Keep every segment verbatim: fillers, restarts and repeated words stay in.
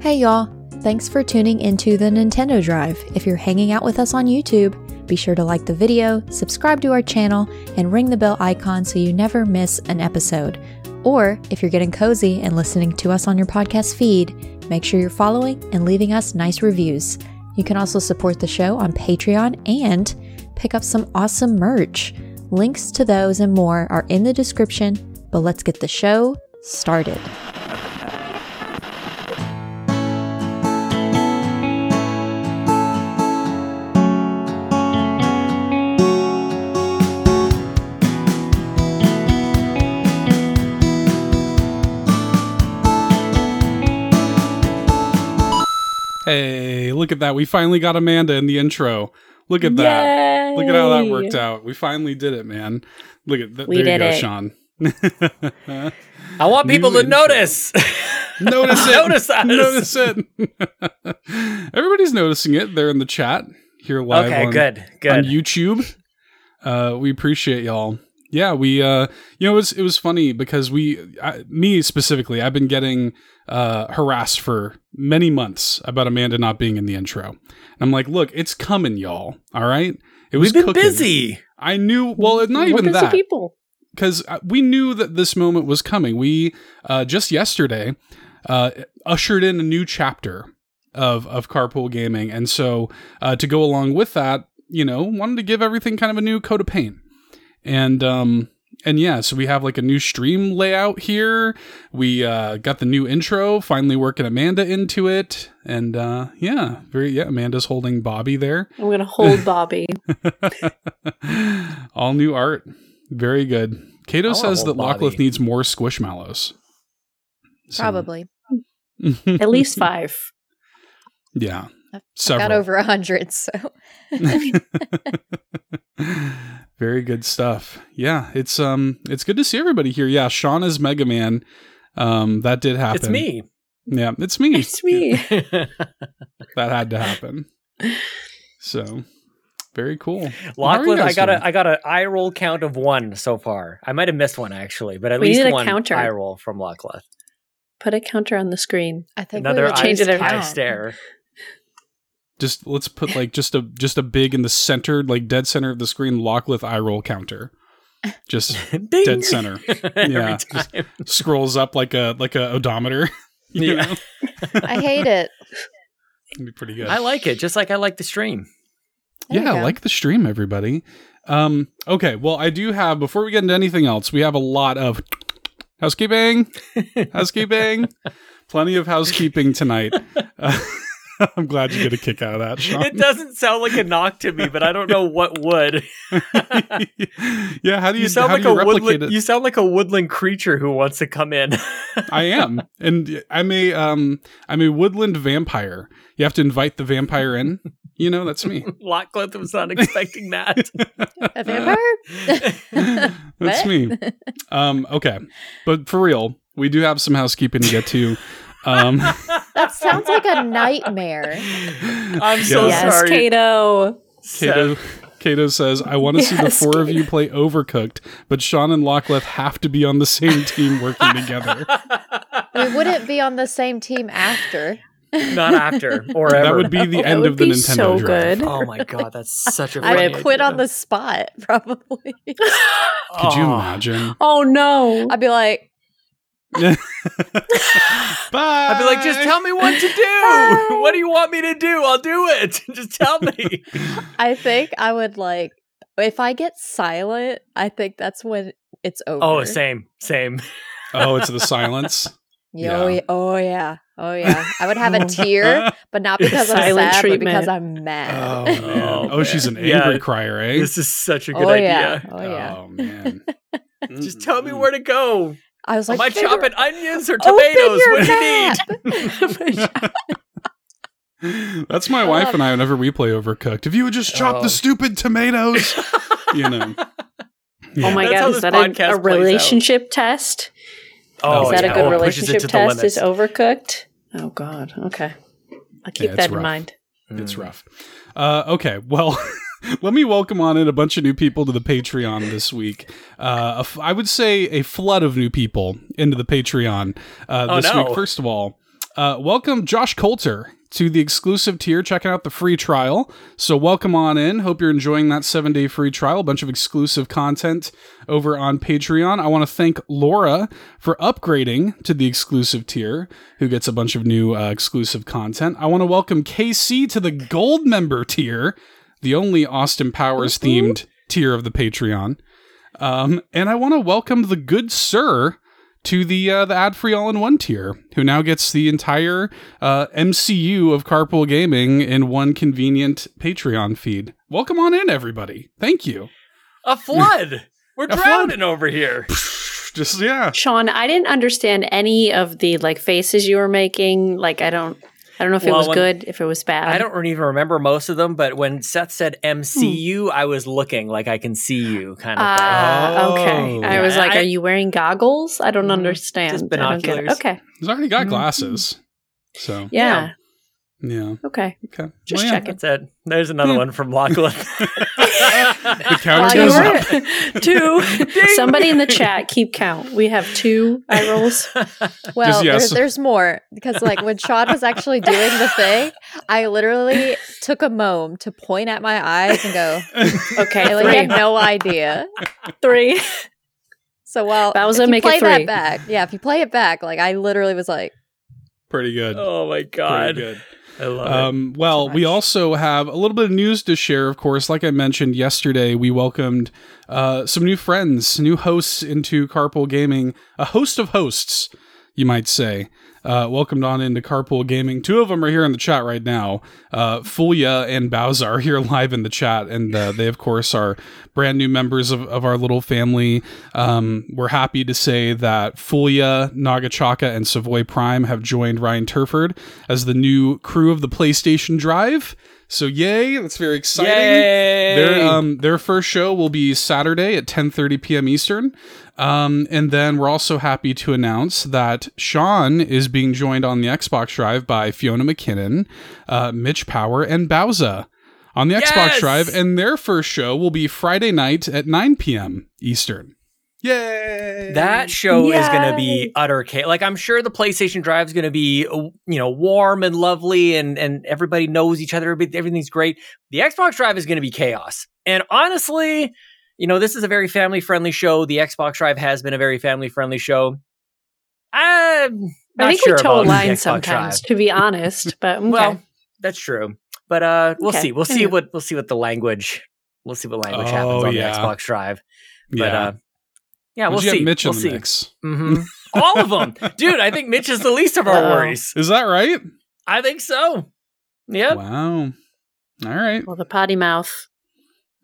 Hey y'all, thanks for tuning into the Nintendo Drive. If you're hanging out with us on YouTube, be sure to like the video, subscribe to our channel, and ring the bell icon so you never miss an episode. Or if you're getting cozy and listening to us on your podcast feed, make sure you're following and leaving us nice reviews. You can also support the show on Patreon and pick up some awesome merch. Links to those and more are in the description, but let's get the show started. Hey, look at that. We finally got Amanda in the intro. Look at that. Yay! Look at how that worked out. We finally did it, man. Look at that. There you go, it. Sean. I want people New to intro. notice. Notice it. Notice us. Notice it. Everybody's noticing it. They're in the chat here live okay, on, good, good. on YouTube. Uh, we appreciate y'all. Yeah, we, uh, you know, it was, it was funny because we, I, me specifically, I've been getting uh, harassed for many months about Amanda not being in the intro. And I'm like, look, it's coming, y'all. All right. It was We've been cooking. busy. I knew. Well, not even Look that. people. Because we knew that this moment was coming. We uh, just yesterday uh, ushered in a new chapter of, of Carpool Gaming. And so uh, to go along with that, you know, wanted to give everything kind of a new coat of paint. And, um, and yeah, so we have like a new stream layout here. We, uh, got the new intro, finally working Amanda into it. And, uh, yeah, very, yeah, Amanda's holding Bobby there. I'm going to hold Bobby. All new art. Very good. Kato says that Lachlan needs more squishmallows. So. Probably. At least five. Yeah. I've Several. got over a hundred, so. Very good stuff. Yeah, it's um, it's good to see everybody here. Yeah, Sean is Mega Man. Um, that did happen. It's me. Yeah, it's me. It's me. Yeah. That had to happen. So, very cool. Lachlan, I got doing? a, I got an eye roll count of one so far. I might have missed one actually, but at we least one counter. eye roll from Lachlan. Put a counter on the screen. I think another we change it eye stare. Just let's put like just a just a big in the center, like dead center of the screen, Lachlan eye roll counter. Just dead center. Yeah. Just scrolls up like a like a odometer. You yeah. know? I hate it. It'd be pretty good. I like it, just like I like the stream. There yeah, like the stream, everybody. Um, okay, well I do have before we get into anything else, we have a lot of housekeeping. Housekeeping. Plenty of housekeeping tonight. Uh, I'm glad you get a kick out of that, Sean. It doesn't sound like a knock to me, but I don't know what would. Yeah, how do you, you sound how like do you a woodland? It? You sound like a woodland creature who wants to come in. I am, and I'm a um, I'm a woodland vampire. You have to invite the vampire in. You know, that's me. Lachlan was not expecting that. A vampire? That's me. Um, okay, but for real, we do have some housekeeping to get to. Um, that sounds like a nightmare. I'm so yes, sorry. Kato. Kato, Kato says, I want to yes, see the four Kato. of you play Overcooked, but Sean and Lachlan have to be on the same team working together. We wouldn't be on the same team after. Not after or ever. That would be the no, end of the Nintendo so Drive. Good. Oh my god, that's such a I would quit idea. on the spot, probably. Could oh. you imagine? Oh no. I'd be like, Bye. I'd be like, just tell me what to do. Bye. What do you want me to do? I'll do it. Just tell me. I think I would like if I get silent. I think that's when it's over. Oh, same, same. Oh, it's the silence. Yeah. yeah. Oh yeah. Oh yeah. I would have a tear, but not because I'm sad, treatment. but because I'm mad. Oh, man. Oh, she's an angry yeah. crier, eh? This is such a good oh, idea. Yeah. Oh yeah. Oh man. Just tell me where to go. I was like, am I chopping onions or tomatoes? What do you need? That's my wife and I whenever we play Overcooked. If you would just chop oh. the stupid tomatoes, you know. Yeah. Oh my That's god, is that a, a relationship out. test? Oh, is that yeah. a good oh, relationship test? Is Overcooked? Oh god, okay. I'll keep yeah, that in rough. mind. It's mm. rough. Uh, okay, well. Let me welcome on in a bunch of new people to the Patreon this week. Uh, a f- I would say a flood of new people into the Patreon uh, oh, this no. week. First of all, Uh, welcome Josh Coulter to the exclusive tier, checking out the free trial. So welcome on in. Hope you're enjoying that seven-day free trial. A bunch of exclusive content over on Patreon. I want to thank Laura for upgrading to the exclusive tier, who gets a bunch of new uh, exclusive content. I want to welcome K C to the gold member tier, the only Austin Powers-themed tier of the Patreon. Um, and I want to welcome the good sir to the uh, the ad-free all-in-one tier, who now gets the entire uh, M C U of Carpool Gaming in one convenient Patreon feed. Welcome on in, everybody. Thank you. A flood! We're a drowning flood. Over here. Just, yeah. Sean, I didn't understand any of the, like, faces you were making. Like, I don't... I don't know if well, it was when, good, if it was bad. I don't even remember most of them, but when Seth said M C U, mm. I was looking like I can see you kind of uh, thing. Okay. I was like, I, are you wearing goggles? I don't mm, understand. Just binoculars. Okay. He's already got glasses. So. Yeah. Yeah. Okay. Okay. Just well, yeah. checking. That's it. There's another yeah. one from Lachlan. The counter goes up. Two. Somebody in the chat, keep count. We have two eye rolls. Well, Just, yes. there's, there's more. Because like when Sean was actually doing the thing, I literally took a moment to point at my eyes and go, okay, like, I have no idea. Three. So while Bowser make play it three. That back, yeah, if you play it back, like I literally was like. Pretty good. Oh my God. Pretty good. I love um, it. Well, so we also have a little bit of news to share, of course. Like I mentioned yesterday, we welcomed uh, some new friends, new hosts into Carpool Gaming. A host of hosts, you might say. Uh, welcomed on into Carpool Gaming. Two of them are here in the chat right now. Uh, Fulya and Bowser are here live in the chat. And uh, they, of course, are brand new members of, of our little family. Um, we're happy to say that Fulya, Nagachaka, and Savoy Prime have joined Ryan Turford as the new crew of the PlayStation Drive. So yay, that's very exciting. Yay! Their, um, their first show will be Saturday at ten thirty p.m. Eastern. Um, and then we're also happy to announce that Sean is being joined on the Xbox Drive by Fiona McKinnon, uh, Mitch Power, and Bowza on the yes! Xbox Drive. And their first show will be Friday night at nine p.m. Eastern. Yay! That show Yay! Is going to be utter chaos. Like, I'm sure the PlayStation Drive is going to be, you know, warm and lovely, and, and everybody knows each other. Everything's great. The Xbox Drive is going to be chaos. And honestly, you know, this is a very family-friendly show. The Xbox Drive has been a very family-friendly show. I'm not I think sure we toe a line sometimes, Drive. To be honest. But okay. Well, that's true. But uh, we'll okay. see. We'll see what we'll see what the language. We'll see what language oh, happens on yeah. the Xbox Drive. But yeah. uh Yeah, we'll see. Mitch we'll in the see. Mix. Mm-hmm. All of them. Dude, I think Mitch is the least of our wow. worries. Is that right? I think so. Yeah. Wow. All right. Well, the potty mouth.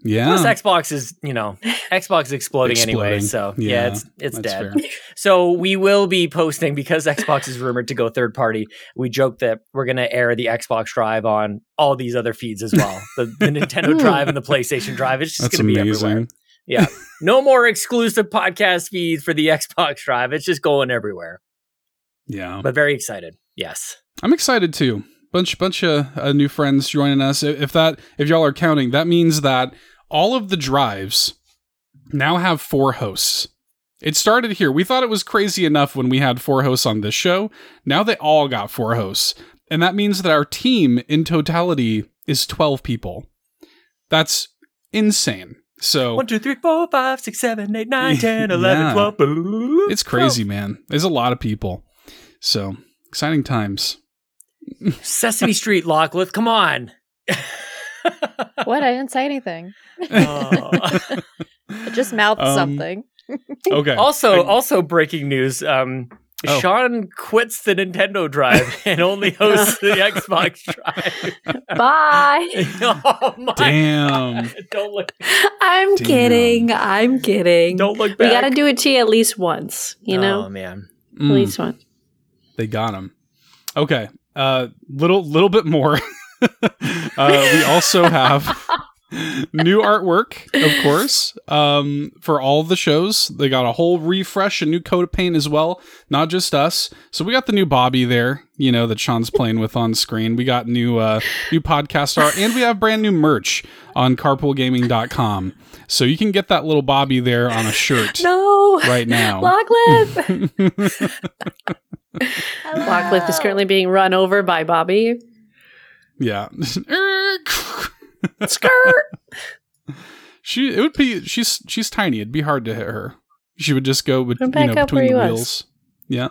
Yeah. Plus Xbox is, you know, Xbox is exploding, exploding. anyway. So, yeah, yeah it's it's dead. Fair. So, we will be posting, because Xbox is rumored to go third party, we joke that we're going to air the Xbox Drive on all these other feeds as well. The, the Nintendo Drive and the PlayStation Drive. It's just going to be everywhere. Yeah. No more exclusive podcast feeds for the Xbox Drive. It's just going everywhere. Yeah. But very excited. Yes. I'm excited too. Bunch bunch of uh, new friends joining us. If that if y'all are counting, that means that all of the drives now have four hosts. It started here. We thought it was crazy enough when we had four hosts on this show. Now they all got four hosts. And that means that our team in totality is twelve people. That's insane. So one, two, three, four, five, six, seven, eight, nine, ten, eleven, yeah. twelve. It's crazy, man. There's a lot of people. So exciting times. Sesame Street, Lachlan. Come on. What? I didn't say anything. Oh. I just mouthed um, something. Okay. Also, I, also breaking news. Um, oh. Sean quits the Nintendo Drive and only hosts the Xbox Drive. Bye. Oh my Damn. God. Don't look. I'm Damn. kidding. I'm kidding. Don't look back. We got to do it to you at least once. You know. Oh man. At mm. least once. They got him. Okay. Uh, little little bit more. uh, we also have new artwork, of course, um, for all the shows. They got a whole refresh, a new coat of paint as well, not just us. So we got the new Bobby there, you know, that Sean's playing with on screen. We got new uh, new podcast art, and we have brand new merch on carpool gaming dot com. So you can get that little Bobby there on a shirt. No, right now, Lachlan. Blocklift is currently being run over by Bobby. Yeah. Skirt. She it would be she's she's tiny. It'd be hard to hit her. She would just go with, you know, between the wheels. Yeah.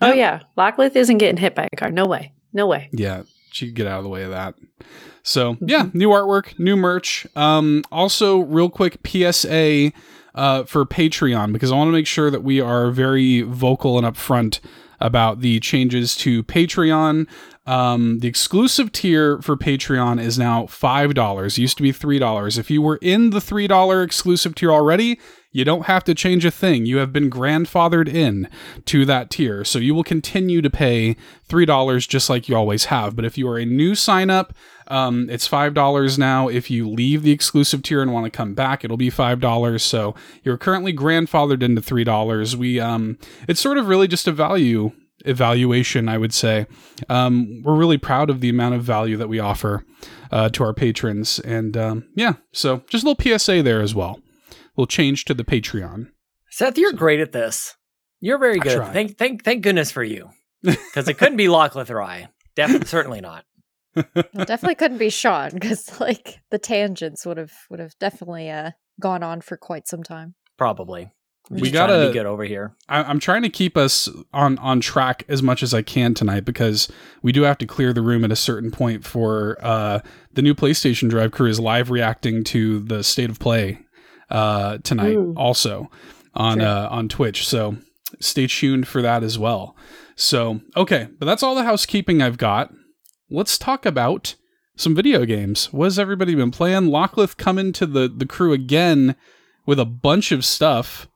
Oh yeah. Blocklift isn't getting hit by a car. No way. No way. Yeah. She could get out of the way of that. So yeah, new artwork, new merch. Um, also, real quick P S A uh, for Patreon, because I want to make sure that we are very vocal and upfront about the changes to Patreon. Um, the exclusive tier for Patreon is now five dollars. It used to be three dollars. If you were in the three dollars exclusive tier already, you don't have to change a thing. You have been grandfathered in to that tier. So you will continue to pay three dollars just like you always have. But if you are a new sign up, um, it's five dollars now. If you leave the exclusive tier and want to come back, it'll be five dollars. So you're currently grandfathered into three dollars. We, um, it's sort of really just a value evaluation, I would say. Um, we're really proud of the amount of value that we offer uh, to our patrons. And um, yeah, so just a little P S A there as well. We'll change to the Patreon. Seth, you're so great at this. You're very I good. Try. Thank, thank, thank goodness for you, because it couldn't be Lachlan or I. Definitely, certainly not. It definitely couldn't be Sean, because like the tangents would have would have definitely uh, gone on for quite some time. Probably. I'm we gotta be good over here. I, I'm trying to keep us on on track as much as I can tonight, because we do have to clear the room at a certain point for uh, the new PlayStation Drive crew is live reacting to the State of Play uh tonight. Ooh. Also on sure. uh on Twitch, so stay tuned for that as well. So okay, but that's all the housekeeping I've got. Let's talk about some video games. What has everybody been playing? Lachlan coming to the the crew again with a bunch of stuff.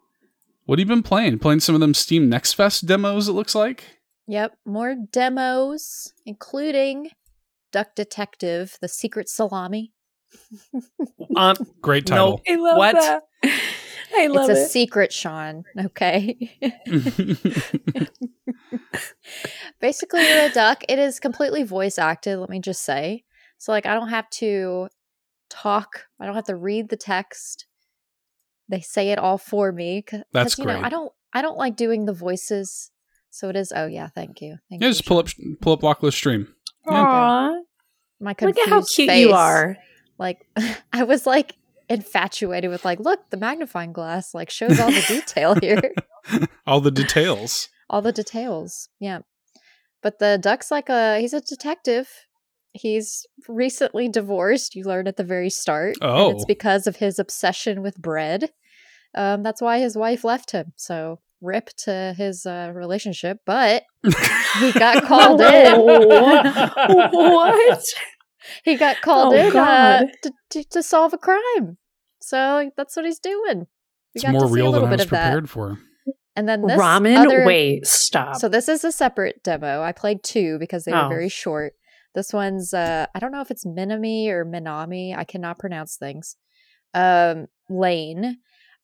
What have you been playing? Playing some of them Steam Next Fest demos, it looks like. Yep, more demos, including Duck Detective, The Secret Salami. Um, great title. Nope. I love what? That. I love it. It's a it. secret, Sean. Okay. Basically, you're a duck. It is completely voice acted, let me just say. So, like, I don't have to talk. I don't have to read the text. They say it all for me. Cause, That's cause, you great. Know, I don't. I don't like doing the voices. So it is. Oh yeah, thank you. Thank yeah, you, just pull Sean. up, pull up Lachlan's stream. Aww. Okay. My confused Look at how cute face. you are. Like, I was like infatuated with like, look, the magnifying glass like shows all the detail here. All the details. All the details. Yeah. But the duck's like a, he's a detective. He's recently divorced. You learn at the very start. Oh. And it's because of his obsession with bread. Um, that's why his wife left him. So rip to his uh, relationship, but he got called in. What? He got called oh, in uh, to, to to solve a crime, so that's what he's doing. We it's got more to see real a than I was prepared that. for. And then this ramen. Other, wait, stop. So this is a separate demo. I played two because they oh. were very short. This one's uh, I don't know if it's Minami or Minami. I cannot pronounce things. Um, Lane,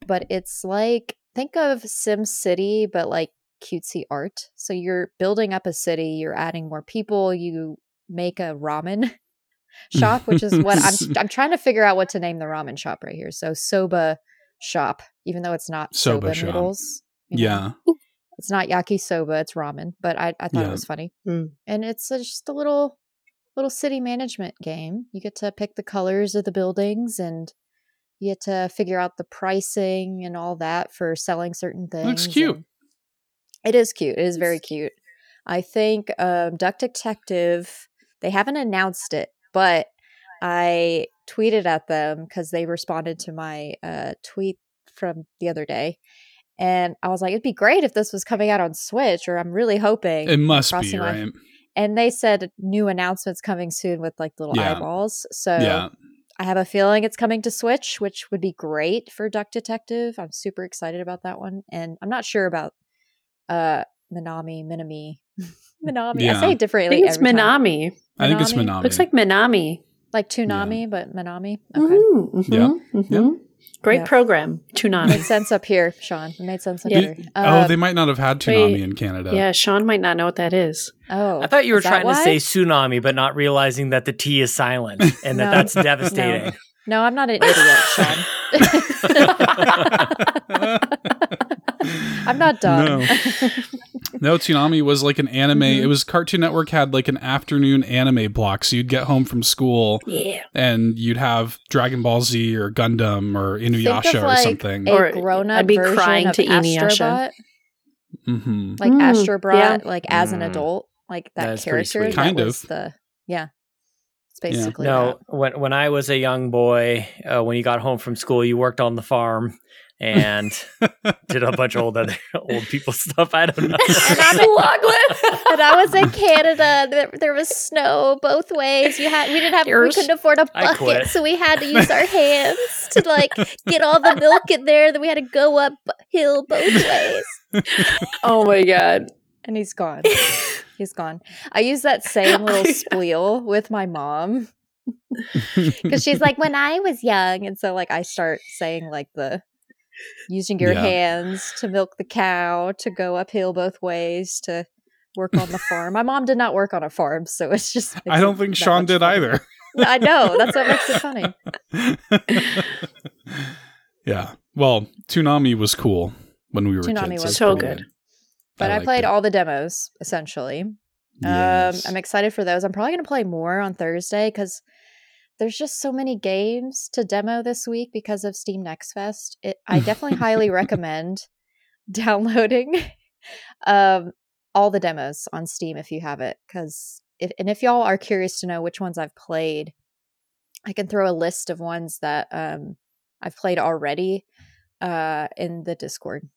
but it's like think of Sim City, but like cutesy art. So you're building up a city. You're adding more people. You make a ramen shop, which is what I'm I'm trying to figure out what to name the ramen shop right here. So soba shop, even though it's not soba, soba noodles. You know? Yeah. It's not yakisoba, it's ramen, but I, I thought yeah. it was funny. Mm. And it's a, just a little little city management game. You get to pick the colors of the buildings and you get to figure out the pricing and all that for selling certain things. Looks cute. And it is cute. It is very cute. I think um, Duck Detective, they haven't announced it, but I tweeted at them because they responded to my uh, tweet from the other day. And I was like, it'd be great if this was coming out on Switch, or I'm really hoping. It must be, right? Off. And they said new announcements coming soon with like little yeah. eyeballs. So yeah. I have a feeling it's coming to Switch, which would be great for Duck Detective. I'm super excited about that one. And I'm not sure about uh, Minami, Minami. Minami. Yeah. I say it differently. I think it's Minami. Minami. I think it's Minami. Looks like Minami. Like Toonami, yeah. but Minami. Okay. Mm-hmm. Mm-hmm. Yeah. Mm-hmm. yeah. Great yeah. program, Toonami. Made sense up here, Sean. It made sense up yeah. here. Um, oh, they might not have had Toonami wait. in Canada. Yeah, Sean might not know what that is. Oh. I thought you were trying why? to say tsunami, but not realizing that the T is silent and no. that that's devastating. No. no, I'm not an idiot, Sean. I'm not dumb. No. No, Toonami was like an anime. Mm-hmm. It was Cartoon Network had like an afternoon anime block. So you'd get home from school yeah. and you'd have Dragon Ball Z or Gundam or Inuyasha Think of, like, or something. A or grown-up I'd be version crying of to Inuyasha. Astrobot. Mm-hmm. Like mm, Astrobot, yeah. like as mm. an adult, like that, that character. Kind that was of. The, yeah. It's basically yeah. No, that. when when I was a young boy, uh, when you got home from school, you worked on the farm. And did a bunch of old other old people stuff. I don't know. And I'm in Lachlan. And I was in Canada. There, there was snow both ways. You had we didn't have Yours? we couldn't afford a bucket, so we had to use our hands to like get all the milk in there. Then we had to go up hill both ways. Oh my god! And he's gone. He's gone. I use that same little spleel with my mom because she's like, when I was young, and so like I start saying like the. Using your yeah. hands to milk the cow, to go uphill both ways, to work on the farm. My mom did not work on a farm, so it's just... I don't think Sean did fun. either. I know. That's what makes it funny. Yeah. Well, Toonami was cool when we were Toonami kids. Toonami was so good. good. But I, I played it. all the demos, essentially. Yes. Um, I'm excited for those. I'm probably going to play more on Thursday, because... There's just so many games to demo this week because of Steam Next Fest. It, I definitely highly recommend downloading um, all the demos on Steam if you have it. Cause if, and if y'all are curious to know which ones I've played, I can throw a list of ones that um, I've played already uh, in the Discord.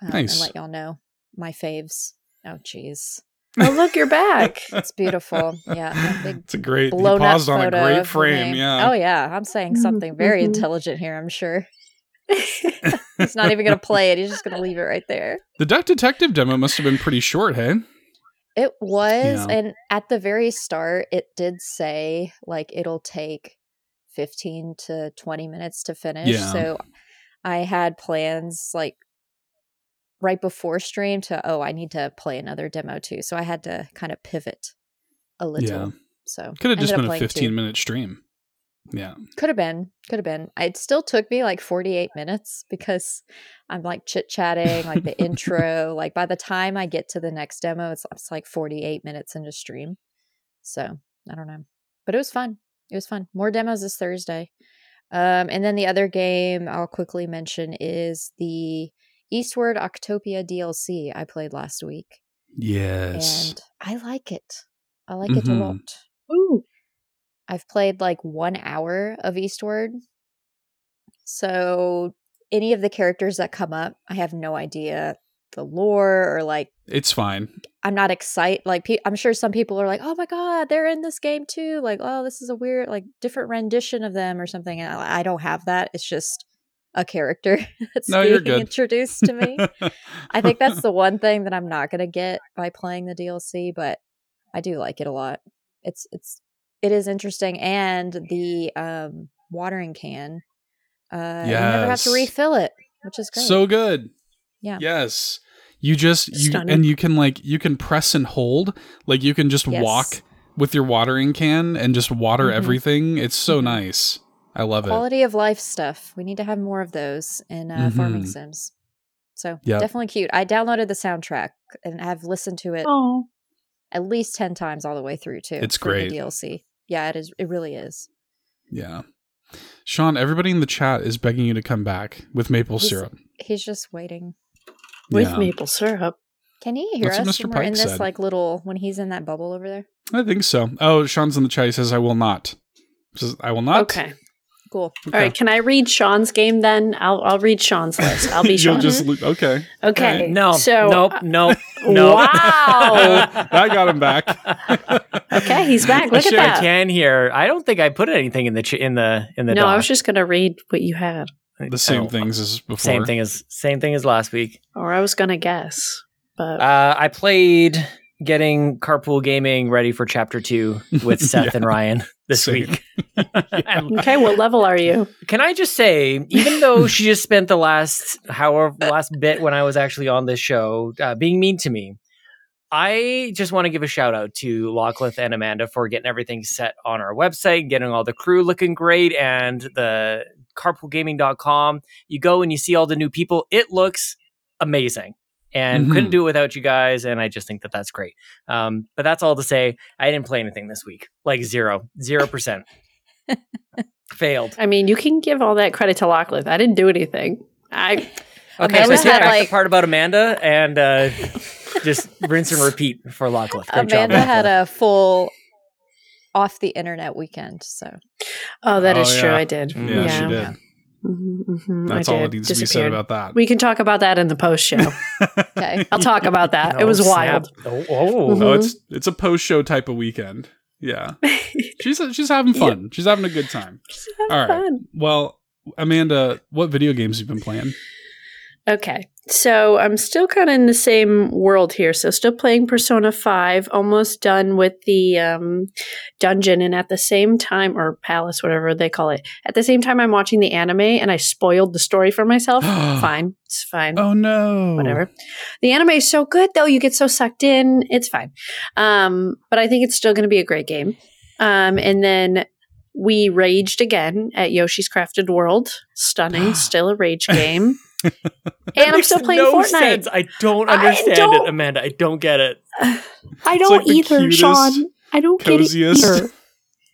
Um, nice. And let y'all know my faves. Oh, geez. Oh, look, you're back. It's beautiful. Yeah. Big it's a great, you paused on a great frame. Yeah. Oh, yeah. I'm saying something very intelligent here, I'm sure. He's not even going to play it. He's just going to leave it right there. The Duck Detective demo must have been pretty short, hey? It was. Yeah. And at the very start, it did say, like, it'll take fifteen to twenty minutes to finish. Yeah. So I had plans, like, right before stream to, oh, I need to play another demo too. So I had to kind of pivot a little. Yeah. So could have just been a fifteen two. minute stream. Yeah. Could have been. Could have been. It still took me like forty-eight minutes because I'm like chit chatting, like the intro. Like by the time I get to the next demo, it's, it's like forty-eight minutes into stream. So I don't know. But it was fun. It was fun. More demos this Thursday. Um, and then the other game I'll quickly mention is the Eastward Octopia D L C I played last week. Yes. And I like it. I like mm-hmm. it a lot. Ooh. I've played like one hour of Eastward. So any of the characters that come up, I have no idea the lore or like... It's fine. I'm not excited. Like pe- I'm sure some people are like, oh my God, they're in this game too. Like, oh, this is a weird, like different rendition of them or something. And I, I don't have that. It's just... a character that's no, being introduced to me. I think that's the one thing that I'm not going to get by playing the D L C, but I do like it a lot. It's it's it is interesting, and the um, watering can uh, yes. you never have to refill it, which is great. So good. Yeah. Yes. You just you Stunning. and you can like you can press and hold, like you can just yes. walk with your watering can and just water mm-hmm. everything. It's so mm-hmm. nice. I love it. Quality of life stuff. We need to have more of those in uh, mm-hmm. farming sims. So yep. definitely cute. I downloaded the soundtrack and I've listened to it Aww. at least ten times all the way through too. It's great. The D L C. Yeah, it is. It really is. Yeah. Sean, everybody in the chat is begging you to come back with maple he's, syrup. He's just waiting. With yeah. maple syrup. Can he hear That's us? Mister Pike in this said. like little when he's in that bubble over there? I think so. Oh, Sean's in the chat. He says, I will not. He says, I will not. Okay. Cool. Okay. All right. Can I read Sean's game then? I'll I'll read Sean's list. I'll be Sean. Just, okay. Okay. Right. No. So, nope. Nope. No. Wow. I got him back. Okay, he's back. Look sure, at that. I can hear. I don't think I put anything in the ch- in the in the. No, doc. I was just gonna read what you had. The same oh, things as before. Same thing as same thing as last week. Or I was gonna guess, but uh, I played getting Carpool Gaming ready for Chapter Two with Seth yeah. and Ryan. This Same. week. yeah. Okay, what level are you? Can I just say, even though she just spent the last however last bit when I was actually on this show uh, being mean to me, I just want to give a shout out to Lachlan and Amanda for getting everything set on our website, getting all the crew looking great, and the carpool gaming dot com. You go and you see all the new people. It looks amazing. and mm-hmm. couldn't do it without you guys. And I just think that that's great. Um, but that's all to say, I didn't play anything this week. Like zero, zero percent failed. I mean, you can give all that credit to Lachlan. I didn't do anything. I okay. Amanda so take back the part about Amanda and uh, just rinse and repeat for Lachlan. Great Amanda job, had Lachlan. A full off the internet weekend. So, oh, that oh, is yeah. true. I did. Yeah, yeah. she did. Yeah. Mm-hmm, mm-hmm. That's I all that needs to be said about that. We can talk about that in the post show. Okay, I'll talk about that. No, it was wild. Oh, oh. Mm-hmm. no, it's it's a post show type of weekend. Yeah, she's she's having fun. Yeah. She's having a good time. She's having all right. fun. Well, Amanda, what video games have you been playing? Okay, so I'm still kind of in the same world here. So still playing Persona five. Almost done with the um, dungeon, and at the same time, or palace, whatever they call it. At the same time, I'm watching the anime, and I spoiled the story for myself. Fine, it's fine. Oh no, whatever. The anime is so good though; you get so sucked in. It's fine, um, but I think it's still going to be a great game. Um, and then. We raged again at Yoshi's Crafted World. Stunning. Still a rage game. And I'm still playing no Fortnite. Sense. I don't understand I don't, it, Amanda. I don't get it. I don't like either, cutest, Sean. I don't coziest. Get it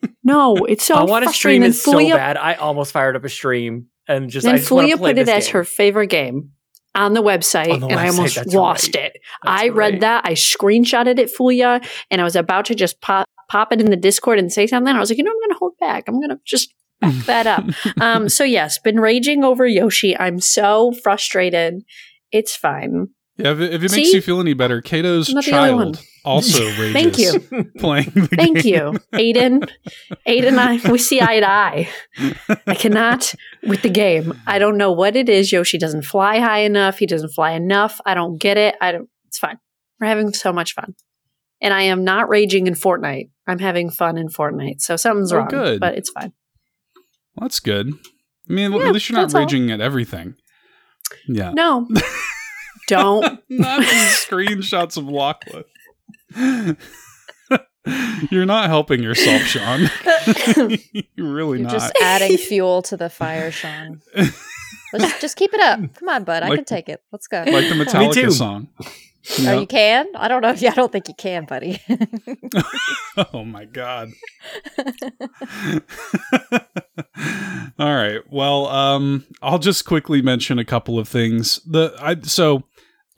either. No, it's so I want to stream it so bad. I almost fired up a stream and just I just want to play it. Then Fulya put it as her favorite game on the website, on the and website, I almost lost right. it. That's I read right. that. I screenshotted it, Fulya, and I was about to just pop. pop it in the Discord and say something. I was like, you know, I'm going to hold back. I'm going to just back that up. Um, so yes, been raging over Yoshi. I'm so frustrated. It's fine. Yeah, if it, if it makes you feel any better, Kato's child also rages. Thank you. Playing the Thank game. You, Aiden. Aiden, I we see eye to eye. I cannot with the game. I don't know what it is. Yoshi doesn't fly high enough. He doesn't fly enough. I don't get it. I don't. It's fine. We're having so much fun. And I am not raging in Fortnite. I'm having fun in Fortnite. So something's oh, wrong, good. But it's fine. Well, that's good. I mean, yeah, at least you're not raging all. At everything. Yeah. No. Don't. Not these screenshots of Lachlan. You're not helping yourself, Sean. You're really you're not. Just adding fuel to the fire, Sean. Let's just keep it up. Come on, bud. Like, I can take it. Let's go. Like the Metallica song. Yep. Oh, you can? I don't know if you, I don't think you can, buddy. Oh my God. All right. Well, um, I'll just quickly mention a couple of things. The I so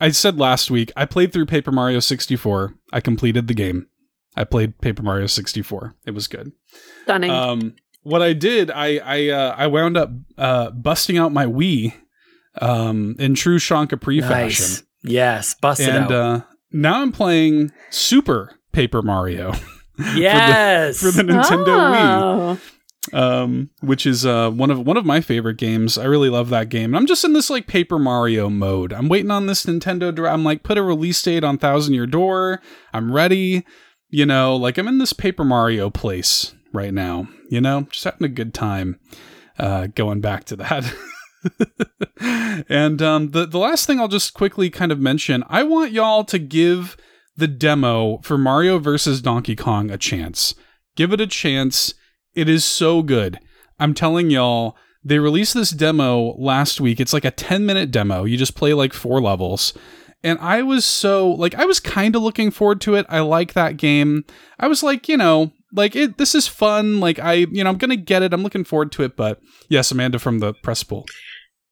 I said last week I played through Paper Mario sixty-four. I completed the game. I played Paper Mario sixty-four. It was good. Stunning. Um, what I did, I I uh, I wound up uh, busting out my Wii um, in true Sean Capri nice. Fashion. Yes, bust it out. And uh, now I'm playing Super Paper Mario. Yes, for the, for the Nintendo oh. Wii, um, which is uh, one of one of my favorite games. I really love that game. And I'm just in this like Paper Mario mode. I'm waiting on this Nintendo Drive. I'm like, put a release date on Thousand Year Door. I'm ready. You know, like I'm in this Paper Mario place right now. You know, just having a good time. Uh, going back to that. And um, the, the last thing I'll just quickly kind of mention, I want y'all to give the demo for Mario versus Donkey Kong a chance. Give it a chance. It is so good. I'm telling y'all, they released this demo last week. It's like a ten minute demo. You just play like four levels. And I was so like, I was kind of looking forward to it. I like that game. I was like, you know, like it, this is fun. Like I, you know, I'm going to get it. I'm looking forward to it. But yes, Amanda from the press pool.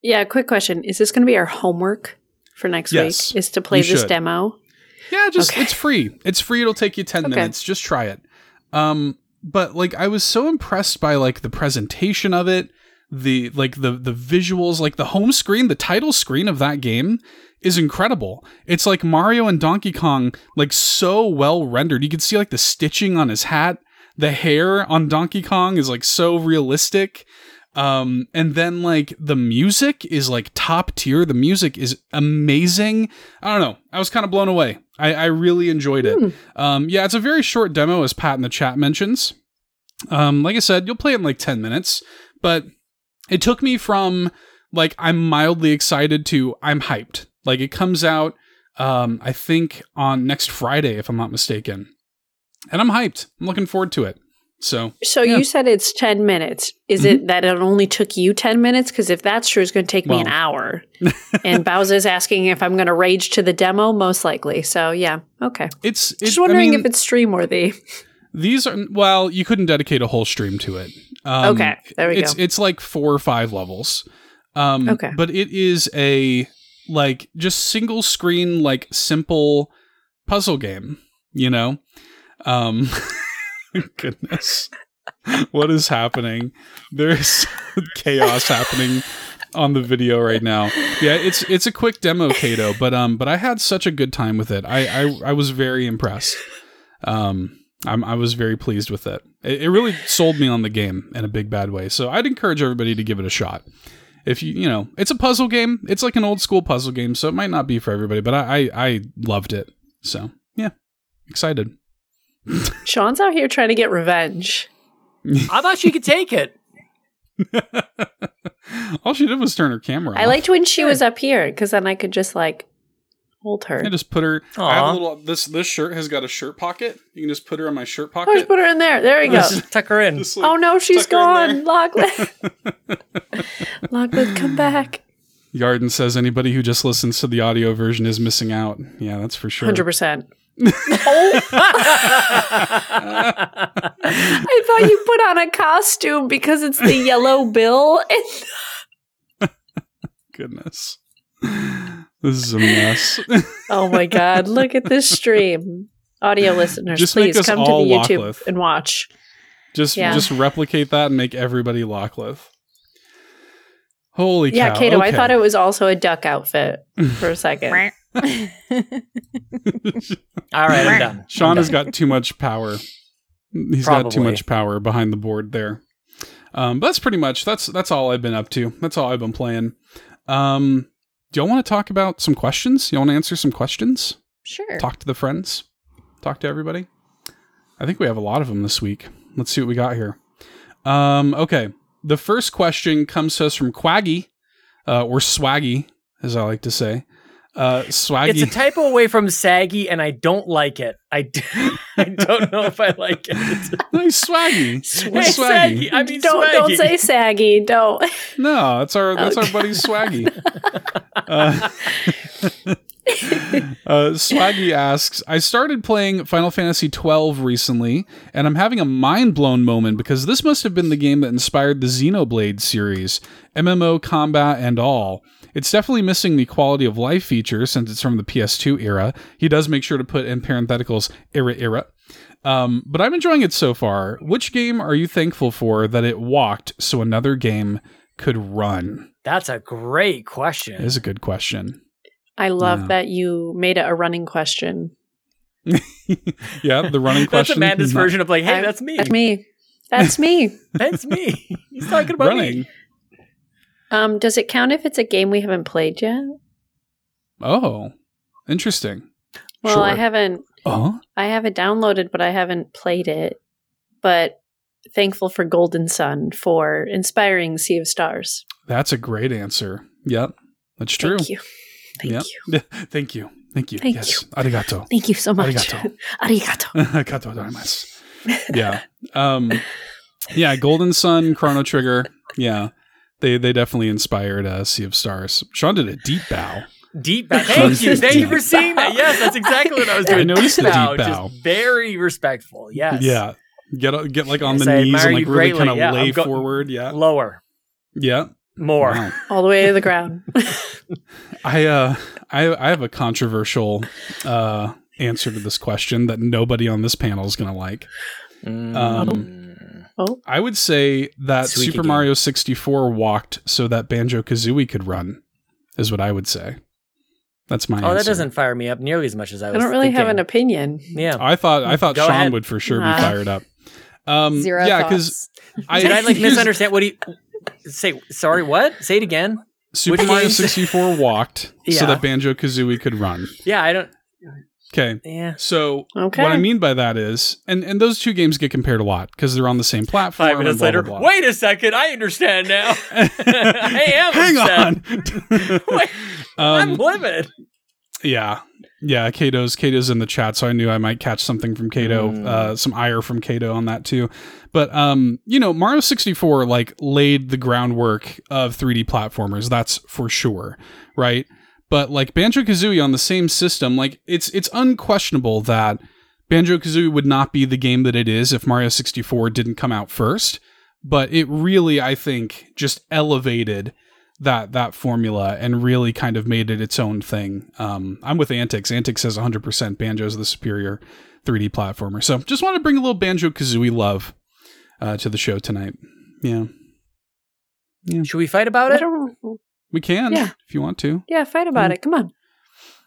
Yeah, quick question. Is this going to be our homework for next yes, week? Is to play this should. Demo? Yeah, just okay. It's free. It's free. It'll take you ten okay. minutes. Just try it. Um, but like I was so impressed by like the presentation of it, the like the the visuals, like the home screen, the title screen of that game is incredible. It's like Mario and Donkey Kong like so well rendered. You can see like the stitching on his hat, the hair on Donkey Kong is like so realistic. Um, and then like the music is like top tier. The music is amazing. I don't know. I was kind of blown away. I, I really enjoyed it. Mm. Um, yeah, it's a very short demo as Pat in the chat mentions. Um, like I said, you'll play it in like ten minutes, but it took me from like, I'm mildly excited to I'm hyped. Like it comes out, um, I think on next Friday, if I'm not mistaken, and I'm hyped. I'm looking forward to it. So, so yeah. you said it's ten minutes. Is mm-hmm. it that it only took you ten minutes? Because if that's true, it's going to take well. me an hour. And Bowser's asking if I'm going to rage to the demo, most likely. So, yeah. Okay. It's, it's just wondering I mean, if it's stream worthy. These are, well, you couldn't dedicate a whole stream to it. Um, okay. There we it's, go. It's like four or five levels. Um, okay. But it is a, like, just single screen, like, simple puzzle game, you know? Um, goodness. What is happening? There's chaos happening on the video right now. Yeah, it's it's a quick demo, Kato, but um but I had such a good time with it. I I, I was very impressed. Um I'm, I was very pleased with it. it. It really sold me on the game in a big bad way. So I'd encourage everybody to give it a shot. If you you know, it's a puzzle game. It's like an old school puzzle game, so it might not be for everybody, but I I, I loved it. So, yeah. Excited. Sean's out here trying to get revenge. I thought she could take it. All she did was turn her camera off. I liked when she yeah. was up here, because then I could just like hold her. I just put her. Aww. I have a little. This this shirt has got a shirt pocket. You can just put her on my shirt pocket. I'll just put her in there. There you go. Just tuck her in. Just, like, oh no, she's gone. Lachlan. Lachlan, come back. Yarden says anybody who just listens to the audio version is missing out. Yeah, that's for sure. one hundred percent. Oh. I thought you put on a costume because it's the yellow bill. And goodness. This is a mess. Oh my God. Look at this stream. Audio listeners, just please come to the YouTube Lockleth. And watch. Just yeah. just replicate that and make everybody Lockleth. Holy yeah, cow. Yeah, Kato, okay. I thought it was also a duck outfit for a second. All right, I'm done. Sean I'm done. has got too much power. He's Probably. got too much power behind the board there. Um, but that's pretty much that's that's all I've been up to. That's all I've been playing. Um, do y'all want to talk about some questions? You want to answer some questions? Sure. Talk to the friends. Talk to everybody. I think we have a lot of them this week. Let's see what we got here. Um, okay, the first question comes to us from Quaggy, uh, or Swaggy, as I like to say. Uh, swaggy. It's a typo away from saggy, and I don't like it. I, d- I don't know if I like it. No, swaggy. Swaggy. Hey, swaggy. I mean, don't swaggy. don't say saggy. Don't. No, that's our that's okay. our buddy Swaggy. uh, uh, Swaggy asks, I started playing Final Fantasy twelve recently, and I'm having a mind blown moment because this must have been the game that inspired the Xenoblade series, M M O combat and all. It's definitely missing the quality of life feature since it's from the P S two era. He does make sure to put in parentheticals, era, era. Um, but I'm enjoying it so far. Which game are you thankful for that it walked so another game could run? That's a great question. It is a good question. I love yeah. that you made it a running question. Yeah, the running that's question. That's Amanda's Not- version of like, hey, I, that's me. That's me. That's me. That's me. He's talking about running. me. Um, does it count if it's a game we haven't played yet? Oh, interesting. Well, sure. I haven't. Uh-huh. I have it downloaded, but I haven't played it. But thankful for Golden Sun for inspiring Sea of Stars. That's a great answer. Yep, that's true. Thank you. Thank yep. you. Thank you. Thank you. Thank yes. you. Arigato. Thank you so much. Arigato. Arigato. Arigato gozaimasu. Yeah. Um, yeah. Golden Sun, Chrono Trigger. Yeah. They they definitely inspired uh, Sea of Stars. Sean did a deep bow. Deep bow. Thank you. Thank you for seeing that. Yes, that's exactly what I was doing. I noticed deep the bow, deep bow. Just very respectful. Yes. Yeah. Get get like on yes, the knees and like really kind of yeah, lay go- forward. Yeah. Lower. Yeah. More. Wow. All the way to the ground. I uh I I have a controversial uh, answer to this question that nobody on this panel is gonna like. Mm. Um. Oh. I would say that Sweet Super again. Mario sixty-four walked so that Banjo Kazooie could run, is what I would say. That's my. Oh, answer. That doesn't fire me up nearly as much as I. I was I don't really thinking. have an opinion. Yeah, I thought I thought Go Sean ahead. would for sure be fired up. Um, Zero. Yeah, because I did I like misunderstand what he say. Sorry, what? Say it again. Super Which Mario sixty-four walked yeah. so that Banjo Kazooie could run. Yeah, I don't. Okay. Yeah. So okay. what I mean by that is, and, and those two games get compared a lot because they're on the same platform. Five minutes blah, later, blah, blah. Wait a second, I understand now. I am. Hang upset. on. Wait, um, I'm livid. Yeah. Yeah, Kato's Kato's in the chat, so I knew I might catch something from Kato, mm. uh, some ire from Kato on that too. But um, you know, Mario sixty-four like laid the groundwork of three D platformers. That's for sure, right? But like Banjo-Kazooie on the same system, like it's it's unquestionable that Banjo-Kazooie would not be the game that it is if Mario sixty-four didn't come out first. But it really, I think, just elevated that that formula and really kind of made it its own thing. Um, I'm with Antix. Antix says one hundred percent Banjo's the superior three D platformer. So just want to bring a little Banjo-Kazooie love uh, to the show tonight. Yeah. yeah. Should we fight about it? We can, yeah. if you want to. Yeah, fight about yeah. it. Come on.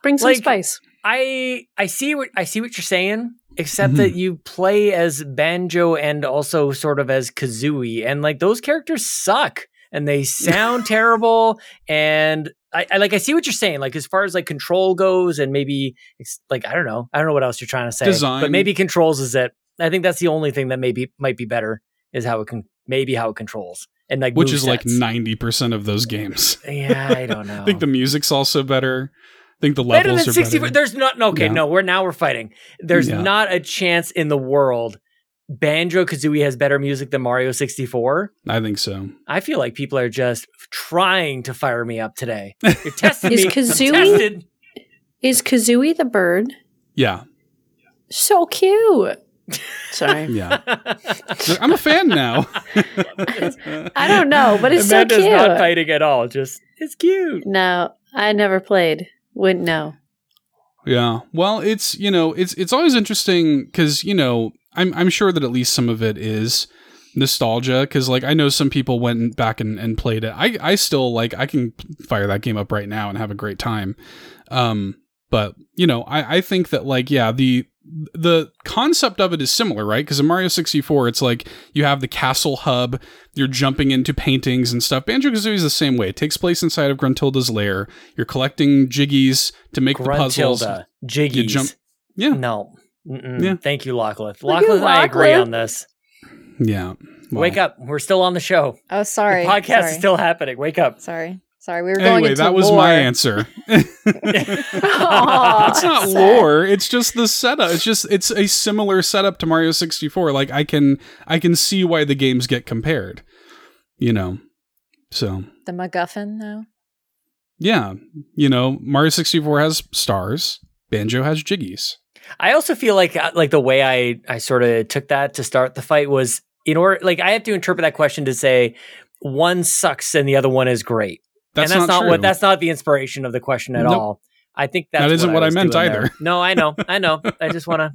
Bring some like, spice. I I see what I see what you're saying, except mm-hmm. that you play as Banjo and also sort of as Kazooie, and like those characters suck. And they sound terrible. And I, I like I see what you're saying. Like as far as like control goes, and maybe it's like I don't know. I don't know what else you're trying to say. Design. But maybe controls is it. I think that's the only thing that maybe might be better is how it can maybe how it controls. And like Which is sets. like ninety percent of those games. Yeah, I don't know. I think the music's also better. I think the levels better than sixty, are better. There's not okay, no. no, we're now we're fighting. There's yeah. not a chance in the world Banjo-Kazooie has better music than Mario sixty-four. I think so. I feel like people are just trying to fire me up today. You're testing is me. Kazooie, is Kazooie the bird? Yeah. So cute. Sorry. Yeah. I'm a fan now. I don't know, but it's Amanda's so cute. Amanda's not fighting at all. Just, it's cute. No, I never played. Wouldn't know. Yeah. Well, it's, you know, it's, it's always interesting because, you know, I'm I'm sure that at least some of it is nostalgia because like I know some people went back and, and played it. I, I still like I can fire that game up right now and have a great time. Um, but, you know, I, I think that like, yeah, the the concept of it is similar, right? Because in Mario sixty-four, it's like you have the castle hub, you're jumping into paintings and stuff. Banjo-Kazooie is the same way. It takes place inside of Gruntilda's lair. You're collecting jiggies to make Gruntilda, the puzzles. Gruntilda, jiggies. You jump- yeah. No. Yeah. Thank you, Lachlan. Lachlan, I agree on this. Yeah. Well. Wake up. We're still on the show. Oh, sorry. The podcast sorry. is still happening. Wake up. Sorry. Sorry. We were anyway, going into that was lore. My answer. oh, it's not lore. It's just the setup. It's just, it's a similar setup to Mario sixty-four. Like I can, I can see why the games get compared, you know? So. The MacGuffin though? Yeah. You know, Mario sixty-four has stars. Banjo has jiggies. I also feel like like the way I, I sort of took that to start the fight was in order like I have to interpret that question to say one sucks and the other one is great. That's and that's not, not what that's not the inspiration of the question at nope. all. I think that's that isn't what I, what I meant either. There. No, I know, I know. I just want to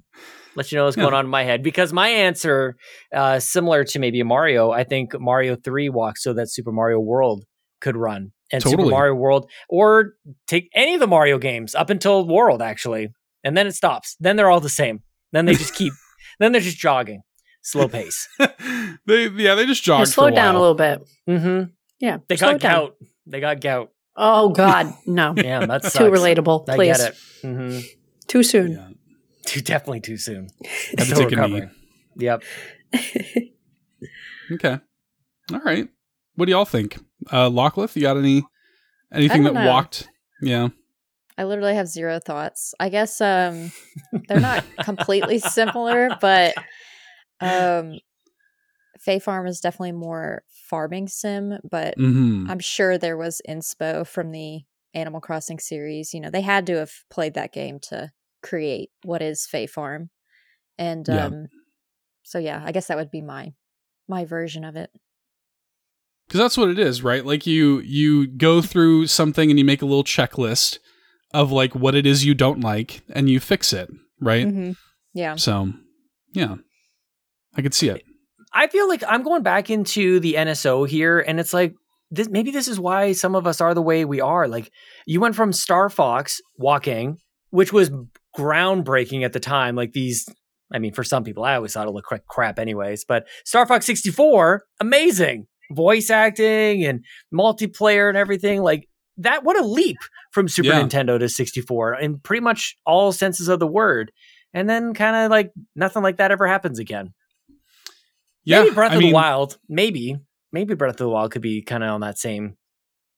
let you know what's yeah. going on in my head because my answer, uh, similar to maybe Mario, I think Mario three walked so that Super Mario World could run and totally. Super Mario World or take any of the Mario games up until World actually. And then it stops. Then they're all the same. Then they just keep. Then they're just jogging, slow pace. they yeah, they just jog. Slow down a little bit. Mm-hmm. Yeah, they got gout. Down. They got gout. Oh God, no. Yeah, that's too relatable. I please. Get it. Mm-hmm. Too soon. Yeah. Too definitely too soon. Have to take a knee. Yep. Okay. All right. What do y'all think, uh, Lachlan? You got any anything that know. walked? Yeah. I literally have zero thoughts. I guess um, they're not completely similar, but um, Fae Farm is definitely more farming sim, but mm-hmm. I'm sure there was inspo from the Animal Crossing series. You know, they had to have played that game to create what is Fae Farm. And yeah. Um, so, yeah, I guess that would be my my version of it. Because that's what it is, right? Like you you go through something and you make a little checklist of like what it is you don't like and you fix it, right? Mm-hmm. Yeah. So, yeah. I could see it. I feel like I'm going back into the N S O here and it's like this maybe this is why some of us are the way we are. Like you went from Star Fox walking, which was groundbreaking at the time, like these I mean for some people I always thought it looked like crap anyways, but Star Fox sixty-four, amazing. Voice acting and multiplayer and everything like that what a leap from Super yeah. Nintendo to sixty-four in pretty much all senses of the word. And then kind of like nothing like that ever happens again. Yeah. Maybe Breath I of mean, the Wild. Maybe. Maybe Breath of the Wild could be kind of on that same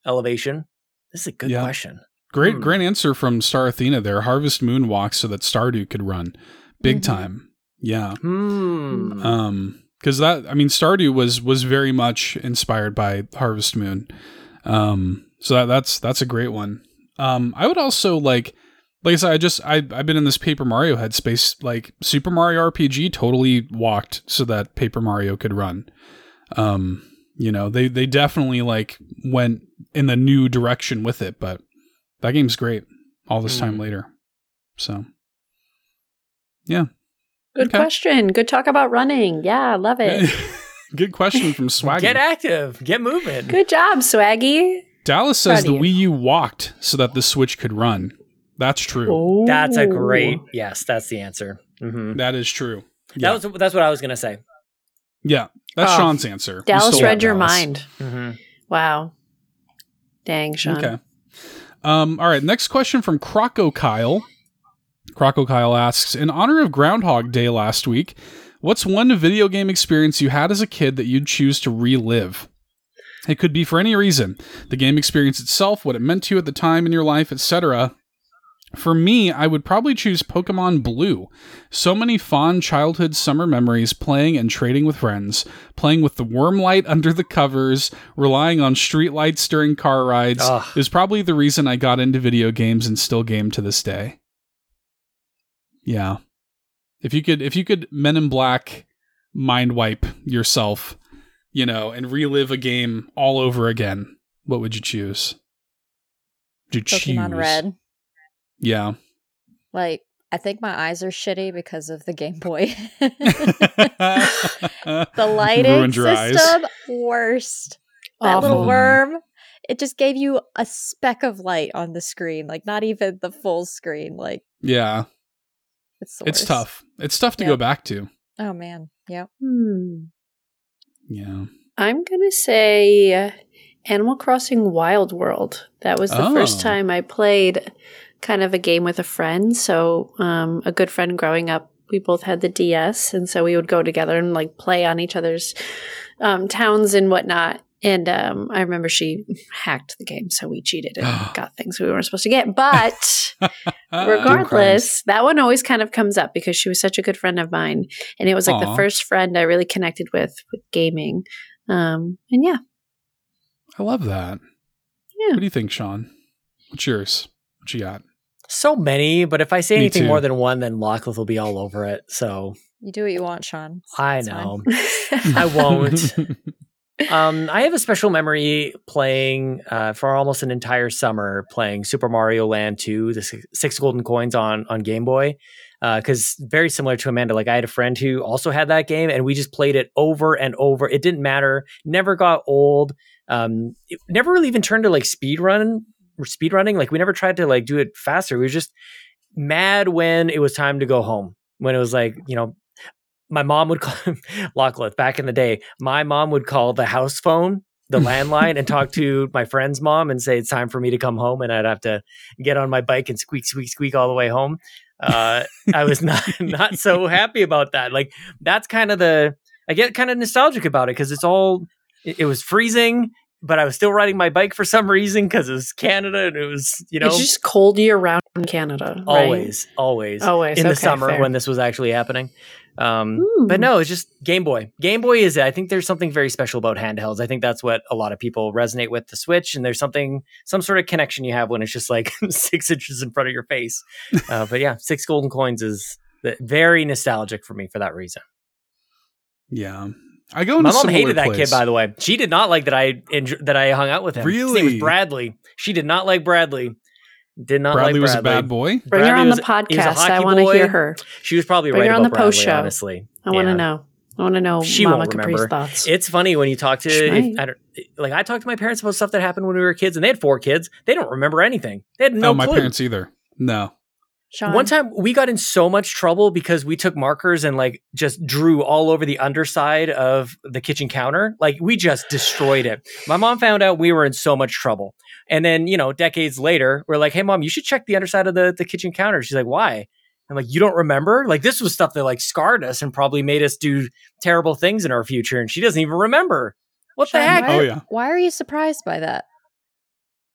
elevation. This is a good yeah. question. Great, hmm. great answer from Star Athena there. Harvest Moon walks so that Stardew could run. Big mm-hmm. time. Yeah. Hmm. Um, because that, I mean, Stardew was was very much inspired by Harvest Moon. Um, so that, that's that's a great one. Um, I would also like, like I said, I just I I've been in this Paper Mario headspace. Like Super Mario R P G totally walked so that Paper Mario could run. Um, you know, they they definitely like went in the new direction with it, but that game's great all this mm. time later. So yeah. Good okay. question. Good talk about running. Yeah, love it. Good question from Swaggy. Get active. Get moving. Good job, Swaggy. Dallas says the Wii U walked so that the Switch could run. That's true. Oh. That's a great, yes, that's the answer. Mm-hmm. That is true. Yeah. That was That's what I was going to say. Yeah, that's oh. Sean's answer. Dallas read your Dallas. mind. Mm-hmm. Wow. Dang, Sean. Okay. Um, all right, next question from Croco Kyle. Croco Kyle asks, in honor of Groundhog Day last week, what's one video game experience you had as a kid that you'd choose to relive? It could be for any reason. The game experience itself, what it meant to you at the time in your life, et cetera. For me, I would probably choose Pokemon Blue. So many fond childhood summer memories playing and trading with friends, playing with the wormlight under the covers, relying on streetlights during car rides. Ugh. It was probably the reason I got into video games and still game to this day. Yeah. If you could if you could Men in Black mind wipe yourself, you know, and relive a game all over again, what would you choose? Would you Pokemon choose? Red. Yeah. Like, I think my eyes are shitty because of the Game Boy. The lighting system, worst. That Awful. Little worm. It just gave you a speck of light on the screen. Like, not even the full screen. Like, yeah. It's, it's tough. It's tough to yep. go back to. Oh, man. Yeah. Hmm. Yeah. I'm going to say Animal Crossing Wild World. That was the oh. first time I played kind of a game with a friend. So um, a good friend growing up, we both had the D S. And so we would go together and like play on each other's um, towns and whatnot. And um, I remember she hacked the game, so we cheated and got things we weren't supposed to get. But regardless, that one always kind of comes up because she was such a good friend of mine. And it was like Aww. the first friend I really connected with with gaming. Um, and yeah. I love that. Yeah. What do you think, Sean? What's yours? What you got? So many, but if I say Me anything too. more than one, then Lachlan will be all over it. So you do what you want, Sean. It's I know. I won't. Um, I have a special memory playing uh, for almost an entire summer playing Super Mario Land two, the six, six golden coins on on Game Boy, because uh, very similar to Amanda, like I had a friend who also had that game, and we just played it over and over. It didn't matter, never got old. Um, it never really even turned to like speed run or speed running. Like we never tried to like do it faster. We were just mad when it was time to go home. When it was like, you know. My mom would call Lachlan back in the day. My mom would call the house phone, the landline, and talk to my friend's mom and say, it's time for me to come home. And I'd have to get on my bike and squeak, squeak, squeak all the way home. Uh, I was not, not so happy about that. Like that's kind of the, I get kind of nostalgic about it because it's all, it, it was freezing, but I was still riding my bike for some reason because it was Canada and it was, you know. It's just cold year round in Canada. Always, right? always. Always. In okay, the summer fair. when this was actually happening. Um, Ooh. But no, it's just Game Boy. Game Boy is it. I think there's something very special about handhelds. I think that's what a lot of people resonate with the Switch. And there's something, some sort of connection you have when it's just like six inches in front of your face. Uh, but yeah, six golden coins is very nostalgic for me for that reason. Yeah. I go. My mom hated that place. kid, by the way. She did not like that I inju- that I hung out with him. Really? His name was Bradley. She did not like Bradley. Did not Bradley like Bradley. was a bad boy. Bring Bradley her on was, the podcast. I want to hear her. She was probably Bring right her on about the Bradley, post show. honestly. I yeah. want to know. I want to know she Mama Capri's thoughts. It's funny when you talk to, if, I don't, like I talked to my parents about stuff that happened when we were kids and they had four kids. They don't remember anything. They had no oh, my clue. parents either. No. Sean. One time we got in so much trouble because we took markers and like just drew all over the underside of the kitchen counter. Like we just destroyed it. My mom found out we were in so much trouble. And then, you know, decades later, we're like, hey, mom, you should check the underside of the, the kitchen counter. She's like, why? I'm like, you don't remember? Like this was stuff that like scarred us and probably made us do terrible things in our future. And she doesn't even remember. What Sean, the heck? Why, oh, yeah. why are you surprised by that?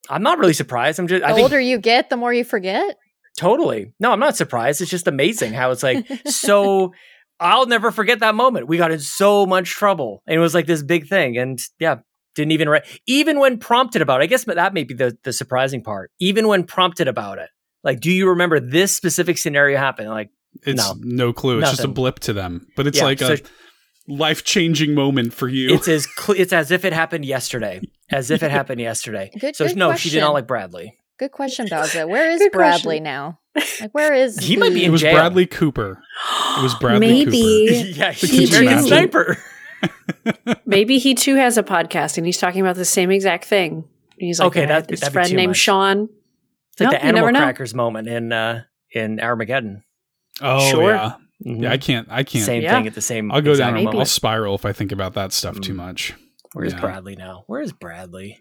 I'm not really surprised. I'm just. The I think, older you get, the more you forget. Totally. No, I'm not surprised. It's just amazing how it's like so. I'll never forget that moment. We got in so much trouble, and it was like this big thing. And yeah, didn't even re- even when prompted about it, I guess that may be the the surprising part. Even when prompted about it, like, do you remember this specific scenario happened? Like, it's no, no clue. Nothing. It's just a blip to them. But it's yeah, like so a life-changing moment for you. It's as cl- it's as if it happened yesterday. As if it happened yesterday. Good, so good no, question. She did not like Bradley. Good question, Bowser. Where is Bradley question. now? Like, where is he? The... Might be in jail. It was Bradley Cooper. It was Bradley Maybe. Cooper. Yeah, he's a sniper. Maybe he too has a podcast, and he's talking about the same exact thing. He's like, okay, that, this that'd friend named much. Sean. It's like nope, the animal crackers know. moment in uh, in Armageddon. Oh sure. yeah. Mm-hmm. yeah, I can't. I can't. Same yeah. thing at the same. I'll go down. A, I'll spiral if I think about that stuff mm. too much. Where is yeah. Bradley now? Where is Bradley?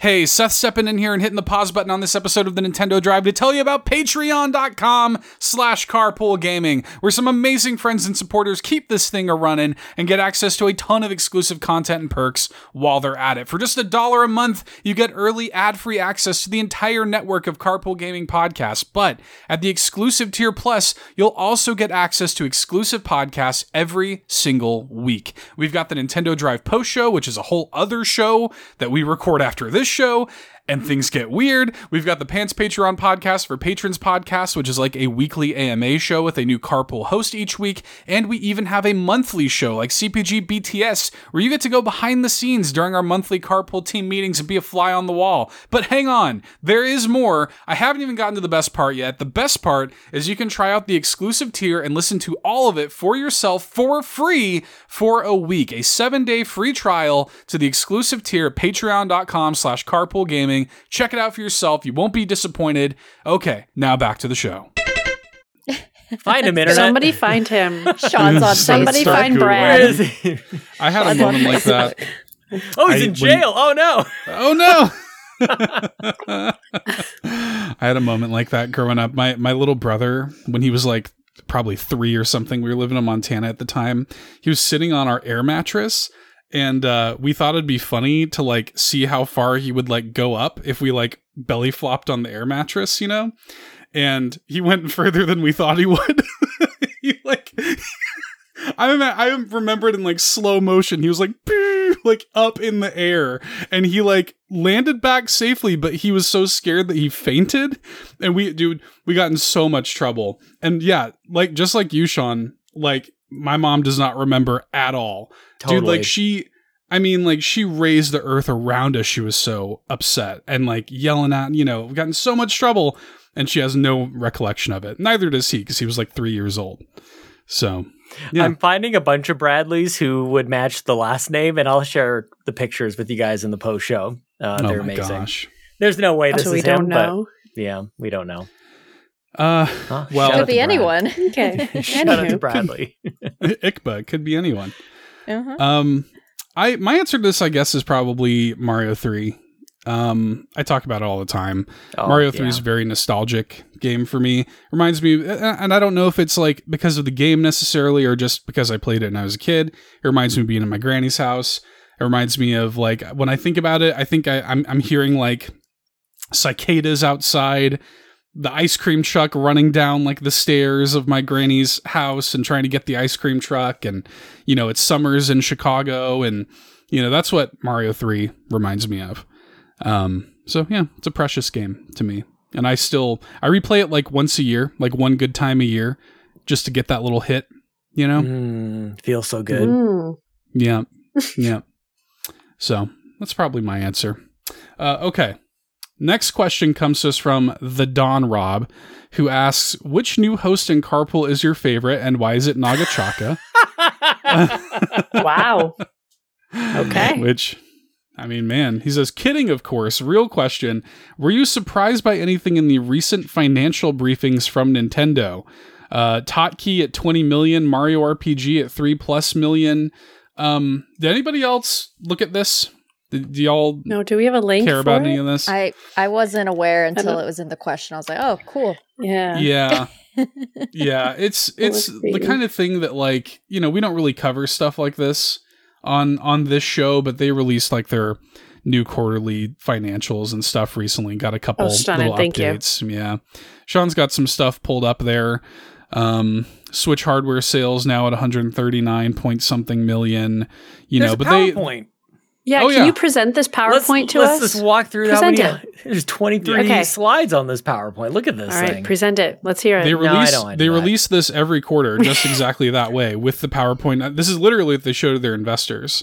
Hey, Seth stepping in here and hitting the pause button on this episode of the Nintendo Drive to tell you about patreon.com slash carpool gaming, where some amazing friends and supporters keep this thing a-running and get access to a ton of exclusive content and perks while they're at it. For just a dollar a month, you get early ad-free access to the entire network of Carpool Gaming podcasts. But at the exclusive tier plus, you'll also get access to exclusive podcasts every single week. We've got the Nintendo Drive post show, which is a whole other show that we record after this show, and things get weird. We've got the Pants Patreon podcast for patrons podcast, which is like a weekly A M A show with a new carpool host each week. And we even have a monthly show like C P G B T S, where you get to go behind the scenes during our monthly carpool team meetings and be a fly on the wall. But hang on, there is more. I haven't even gotten to the best part yet. The best part is you can try out the exclusive tier and listen to all of it for yourself for free for a week. A seven-day free trial to the exclusive tier at patreon.com slash carpool gaming. Check it out for yourself. You won't be disappointed. Okay, now back to the show. Find him, internet. Somebody find him. Sean's on. Somebody find Brad. Where is he? I had Sean's a moment like that. Oh, he's I, in jail. When, oh, no. Oh, no. I had a moment like that growing up. My, my little brother, when he was like probably three or something, we were living in Montana at the time. He was sitting on our air mattress. And uh, we thought it'd be funny to, like, see how far he would, like, go up if we, like, belly flopped on the air mattress, you know? And he went further than we thought he would. He, like... I I remember it in, like, slow motion. He was, like, like, up in the air. And he, like, landed back safely, but he was so scared that he fainted. And we, dude, we got in so much trouble. And, yeah, like, just like you, Sean, like... my mom does not remember at all. Totally. Dude, like she, I mean, like she raised the earth around us. She was so upset and like yelling at, you know, we've gotten so much trouble and she has no recollection of it. Neither does he because he was like three years old. So yeah. I'm finding a bunch of Bradleys who would match the last name and I'll share the pictures with you guys in the post show. Uh, oh they're amazing. Gosh. There's no way this so is we don't him, know. But yeah, we don't know. Uh, huh? Well, could be anyone. Okay, shout out to Bradley. Iqba could be anyone. Uh-huh. Um, I my answer to this, I guess, is probably Mario three. Um, I talk about it all the time. Oh, Mario three yeah. is a very nostalgic game for me. Reminds me, and I don't know if it's like because of the game necessarily, or just because I played it when I was a kid. It reminds me of being in my granny's house. It reminds me of like when I think about it, I think I, I'm I'm hearing like cicadas outside. The ice cream truck running down like the stairs of my granny's house and trying to get the ice cream truck. And, you know, it's summers in Chicago and, you know, that's what Mario three reminds me of. Um, so yeah, it's a precious game to me. And I still, I replay it like once a year, like one good time a year just to get that little hit, you know, mm, feels so good. Mm. Yeah. Yeah. So that's probably my answer. Uh, okay. Next question comes to us from the Don Rob, who asks, which new host in Carpool is your favorite and why is it Nagachaka? Wow. Okay. Which, I mean, man, he says, kidding, of course. Real question. Were you surprised by anything in the recent financial briefings from Nintendo? Uh, Totkey at twenty million, Mario R P G at three plus million. Um, did anybody else look at this? Do y'all no, do we have a link care for about it? Any of this? I, I wasn't aware until it was in the question. I was like, oh, cool. Yeah. Yeah. yeah. It's it's the kind of thing that like, you know, we don't really cover stuff like this on on this show, but they released like their new quarterly financials and stuff recently. Got a couple oh, stunning. little Thank updates. You. Yeah. Sean's got some stuff pulled up there. Um, Switch hardware sales now at one hundred thirty-nine point something million. You There's know, but PowerPoint. they. Yeah, oh, can yeah. you present this PowerPoint let's, to let's us? Let's just walk through present that. It. There's twenty-three okay. slides on this PowerPoint. Look at this All thing. All right, present it. Let's hear it. They release, no, they release this every quarter just exactly that way with the PowerPoint. This is literally what they show to their investors.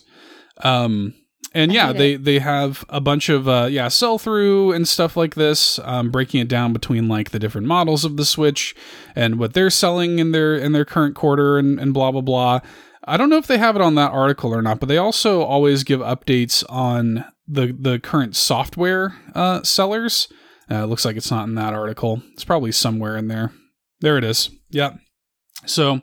Um, and yeah, they, they have a bunch of uh, yeah sell-through and stuff like this, um, breaking it down between like the different models of the Switch and what they're selling in their in their current quarter and, and blah, blah, blah. I don't know if they have it on that article or not, but they also always give updates on the the current software uh, sellers. Uh, it looks like it's not in that article. It's probably somewhere in there. There it is. Yeah. So,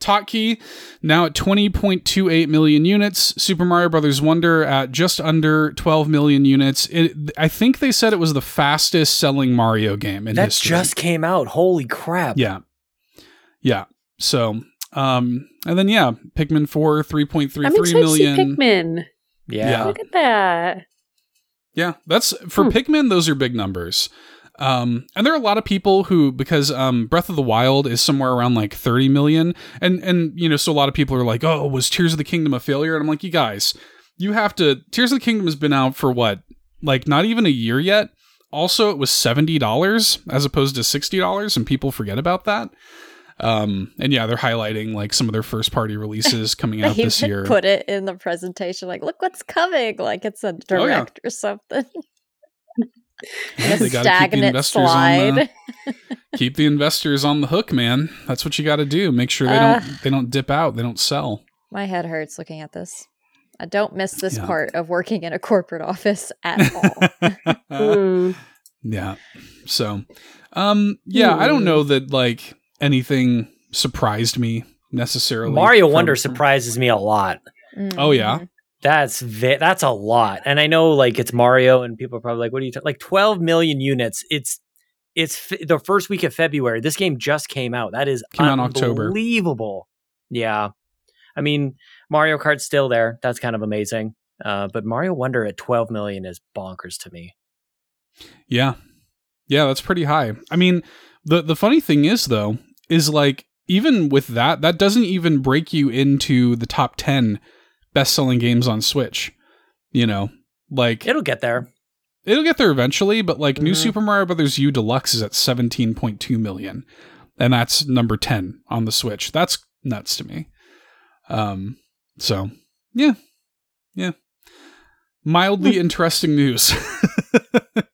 Totkey now at twenty point two eight million units. Super Mario Brothers Wonder at just under twelve million units. It, I think they said it was the fastest selling Mario game in that history. That just came out. Holy crap. Yeah. Yeah. So... Um, and then, yeah, Pikmin four, three point three three million. To see Pikmin. Yeah. yeah. Look at that. Yeah. That's for hmm. Pikmin. Those are big numbers. Um, and there are a lot of people who, because, um, Breath of the Wild is somewhere around like thirty million. And, and, you know, so a lot of people are like, oh, was Tears of the Kingdom a failure? And I'm like, you guys, you have to, Tears of the Kingdom has been out for what? Like not even a year yet. Also, it was seventy dollars as opposed to sixty dollars. And people forget about that. Um, and yeah, they're highlighting like some of their first party releases coming out this year. Put it in the presentation, like, look what's coming, like it's a direct oh, yeah. or something. Yeah, they gotta stagnant keep the investors slide. On the, keep the investors on the hook, man. That's what you got to do. Make sure they uh, don't they don't dip out. They don't sell. My head hurts looking at this. I don't miss this yeah. part of working in a corporate office at all. mm. Yeah. So, um, yeah, mm. I don't know that like. Anything surprised me necessarily. Mario from- Wonder surprises me a lot. Mm-hmm. Oh yeah, that's vi- that's a lot. And I know like it's Mario, and people are probably like, "What are you ta-? Like?" twelve million units. It's it's f- the first week of February. This game just came out. That is came out unbelievable. October. Yeah, I mean Mario Kart's still there. That's kind of amazing. Uh, but Mario Wonder at twelve million is bonkers to me. Yeah, yeah, that's pretty high. I mean, the the funny thing is though. Is like, even with that, that doesn't even break you into the top ten best-selling games on Switch. You know, like... It'll get there. It'll get there eventually, but like, mm-hmm. New Super Mario Bros. U Deluxe is at seventeen point two million, and that's number ten on the Switch. That's nuts to me. Um, so, yeah. Yeah. Mildly interesting news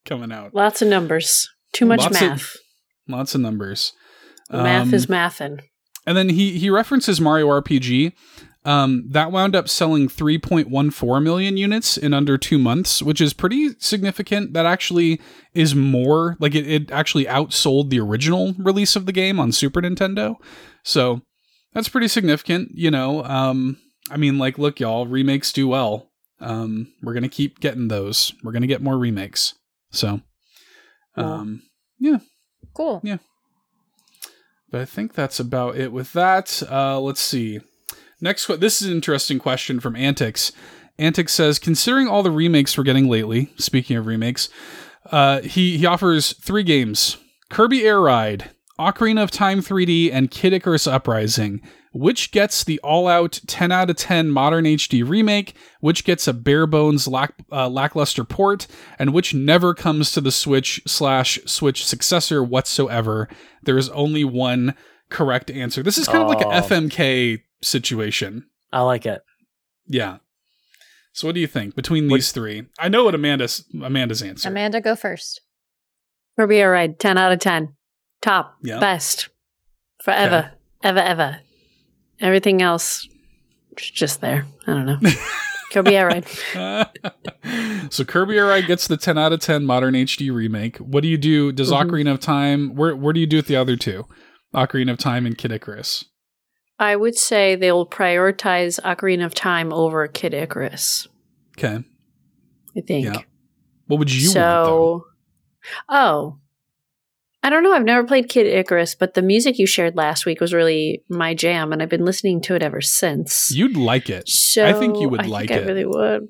coming out. Lots of numbers. Too much lots math. Of, lots of numbers. Math um, is mathin'. And then he, he references Mario R P G. Um, that wound up selling three point one four million units in under two months, which is pretty significant. That actually is more, like it, it actually outsold the original release of the game on Super Nintendo. So that's pretty significant, you know. Um, I mean, like, look, y'all, remakes do well. Um, we're going to keep getting those. We're going to get more remakes. So, um, cool. yeah. Cool. Yeah. But I think that's about it with that. Uh, let's see. Next, this is an interesting question from Antix. Antix says, considering all the remakes we're getting lately, speaking of remakes, uh, he, he offers three games. Kirby Air Ride, Ocarina of Time three D, and Kid Icarus Uprising. Which gets the all-out ten out of ten modern H D remake? Which gets a bare-bones lack, uh, lackluster port? And which never comes to the Switch slash Switch successor whatsoever? There is only one correct answer. This is kind oh. of like an F M K situation. I like it. Yeah. So what do you think between these what? three? I know what Amanda's Amanda's answer. Amanda, go first. Kirby Air Ride, ten out of ten. Top. Yeah. Best. Forever. Okay. Ever, ever. Everything else, just there. I don't know. Kirby Air Ride. So Kirby Air Ride gets the ten out of ten modern H D remake. What do you do? Does mm-hmm. Ocarina of Time, where where do you do with the other two? Ocarina of Time and Kid Icarus. I would say they will prioritize Ocarina of Time over Kid Icarus. Okay. I think. Yeah. What would you so, want, though? Oh. I don't know. I've never played Kid Icarus, but the music you shared last week was really my jam, and I've been listening to it ever since. You'd like it. So I think you would I like think it. I really would.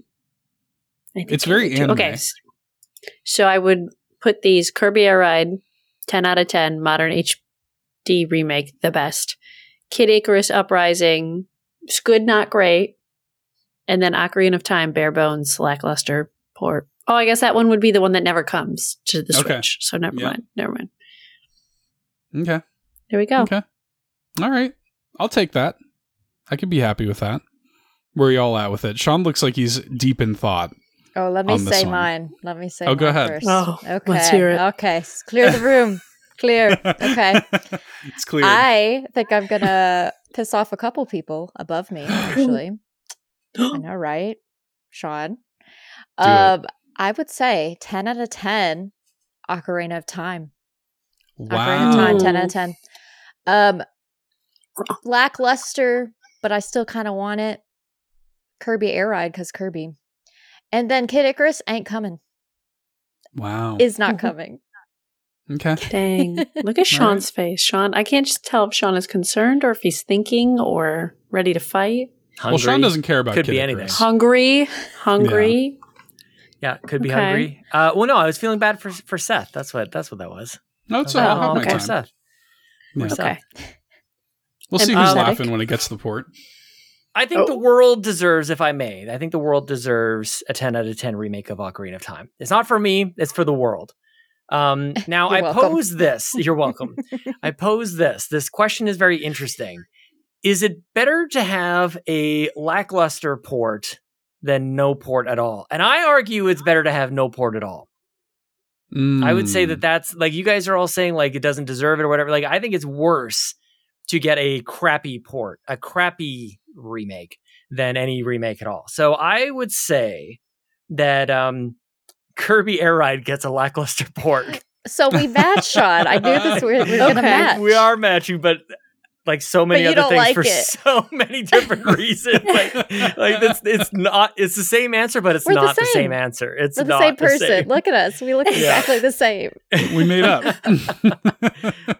I think it's very anime. Okay. So I would put these Kirby Air Ride, ten out of ten, modern H D remake, the best. Kid Icarus Uprising, it's good, not great. And then Ocarina of Time, bare bones, lackluster, poor. Oh, I guess that one would be the one that never comes to the okay. Switch. So never yep. mind. Never mind. Okay. There we go. Okay. All right. I'll take that. I could be happy with that. Where are y'all at with it? Sean looks like he's deep in thought. Oh, let me say mine. Let me say mine. Oh, go ahead. First. Oh, okay. Let's hear it. Okay. Clear the room. Clear. Okay. It's clear. I think I'm going to piss off a couple people above me, actually. I know, right? Sean. Um, I would say ten out of ten, Ocarina of Time. Wow. Ocarina of Time, ten out of ten. Um, lackluster, but I still kind of want it. Kirby Air Ride, because Kirby. And then Kid Icarus ain't coming. Wow. Is not coming. Okay. Dang. Look at Sean's right. face. Sean, I can't just tell if Sean is concerned or if he's thinking or ready to fight. Hungry. Well, Sean doesn't care about could Kid be Icarus. Anything. Hungry. Hungry. Yeah, yeah could be okay. hungry. Uh, well, no, I was feeling bad for for Seth. That's what that's what that was. No, it's all oh, okay. Seth. Yeah. Okay. We'll see who's laughing when it gets to the port. I think oh. the world deserves, if I may, I think the world deserves a ten out of ten remake of Ocarina of Time. It's not for me, it's for the world. Um, now, I welcome. pose this. You're welcome. I pose this. This question is very interesting. Is it better to have a lackluster port than no port at all? And I argue it's better to have no port at all. Mm. I would say that that's, like, you guys are all saying, like, it doesn't deserve it or whatever. Like, I think it's worse to get a crappy port, a crappy remake than any remake at all. So I would say that um, Kirby Air Ride gets a lackluster port. So we match, Sean. I knew this we were, we were okay. going to match. We are matching, but like so many other things like for it. So many different reasons. Like, like it's, it's not, it's the same answer, but it's we're not the same. the same answer. It's we're not the same person. The same. Look at us. We look exactly yeah. the same. We made up.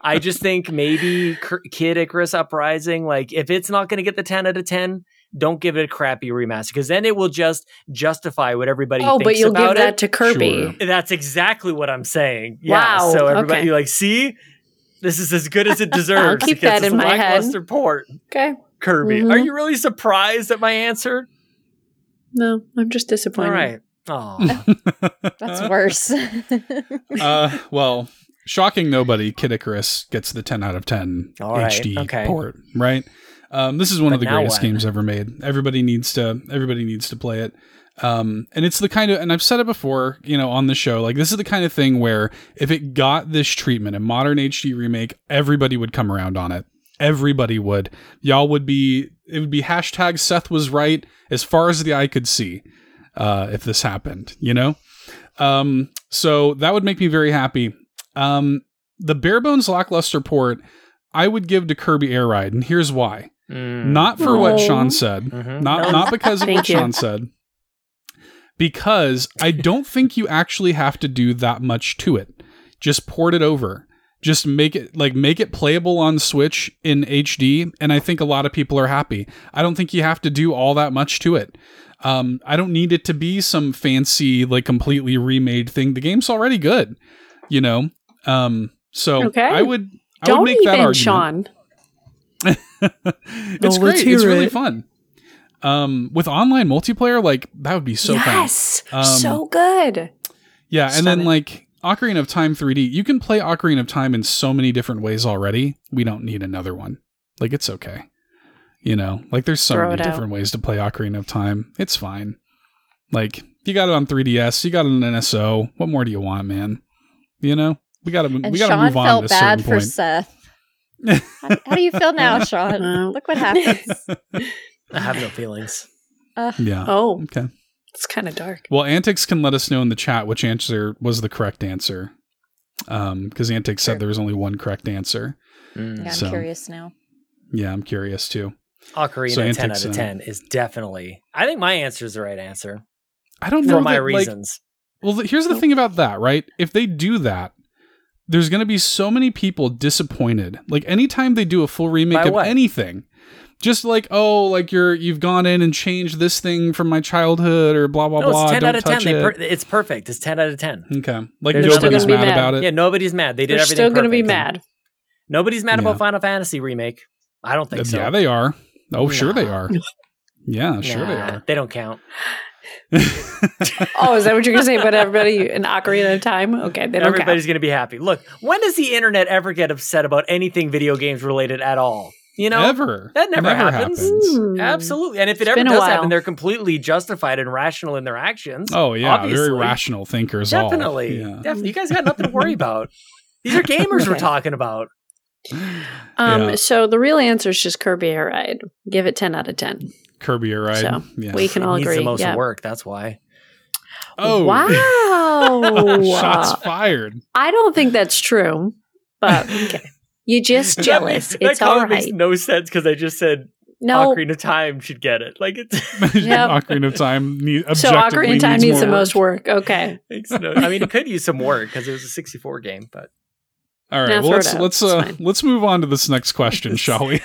I just think maybe Kid Icarus Uprising, like if it's not going to get the ten out of ten, don't give it a crappy remaster because then it will just justify what everybody oh, thinks about it. Oh, but you'll give that it. to Kirby. Sure. That's exactly what I'm saying. Yeah, wow. So everybody okay. like, see? This is as good as it deserves. I'll keep that in my head. Port. Okay. Kirby. Mm-hmm. Are you really surprised at my answer? No, I'm just disappointed. All right. Aw. That's worse. uh, well, shocking nobody, Kid Icarus gets the ten out of ten All H D right. okay. port, right? Um, this is one but of the greatest what? games ever made. Everybody needs to everybody needs to play it. Um, and it's the kind of, and I've said it before, you know, on the show, like this is the kind of thing where if it got this treatment, a modern H D remake, everybody would come around on it. Everybody would. Y'all would be, it would be hashtag Seth was right as far as the eye could see, uh, if this happened, you know? Um, so that would make me very happy. Um, the bare bones lackluster port, I would give to Kirby Air Ride. And here's why. Mm. Not for oh. what Sean said, mm-hmm. not, not because of what you. Sean said. Because I don't think you actually have to do that much to it. Just port it over. Just make it like make it playable on Switch in H D, and I think a lot of people are happy. I don't think you have to do all that much to it. Um, I don't need it to be some fancy, like completely remade thing. The game's already good, you know. Um, so okay. I would I don't would make even, that argument. Sean. It's oh, great. It's really it. fun. Um, with online multiplayer, like that would be so yes, fun. Yes, um, so good. Yeah, and Stunning. Then like Ocarina of Time three D, you can play Ocarina of Time in so many different ways already. We don't need another one. Like it's okay, you know. Like there's so Throw many different ways to play Ocarina of Time. It's fine. Like you got it on three D S, you got it on N S O. What more do you want, man? You know, we got to we got to move on. Felt to a bad certain for point. Seth. how, how do you feel now, Sean? Uh, Look what happens. I have no feelings. Uh, yeah. Oh. Okay. It's kind of dark. Well, Antics can let us know in the chat which answer was the correct answer. Um, because Antics sure. said there was only one correct answer. Mm. Yeah, so, I'm curious now. Yeah, I'm curious too. Ocarina so Antics, ten out of ten is definitely... I think my answer is the right answer. I don't know. For my that, reasons. Like, well, here's the thing about that, right? If they do that, there's going to be so many people disappointed. Like anytime they do a full remake By of what? anything... Just like, oh, like you're you've gone in and changed this thing from my childhood or blah blah no, blah. It's ten Don't out of ten. Touch it. Per- it's perfect. It's ten out of ten. Okay, like They're nobody's mad, mad about it. Yeah, nobody's mad. They did They're everything. They're still going to be mad. Nobody's mad yeah. about Final Fantasy remake. I don't think yeah, so. Yeah, they are. Oh, nah. sure they are. Yeah, sure nah, they are. They don't count. Oh, is that what you're gonna say about everybody in Ocarina of Time? Okay, they don't everybody's count. Gonna be happy. Look, when does the internet ever get upset about anything video games related at all? You know, ever that never, never happens. happens. Absolutely, and if it it's ever does happen, they're completely justified and rational in their actions. Oh yeah, obviously. Very rational thinkers. Definitely, all. Yeah. definitely. You guys got nothing to worry about. These are gamers okay. we're talking about. Um. Yeah. So the real answer is just Kirby Air Ride. Give it ten out of ten. Kirby Air Ride. So yeah. we can all agree. Needs the most yeah. work. That's why. Oh wow! Shots fired. I don't think that's true, but okay. You're just jealous. That, it's that all right. Makes no sense because I just said no. Ocarina of Time should get it. Like it's yep. Ocarina of Time. Need, so Ocarina of Time needs, needs the most work. Okay. No, I mean, it could use some work because it was a sixty-four game. But all right, well, let's let's uh, let's move on to this next question, shall we?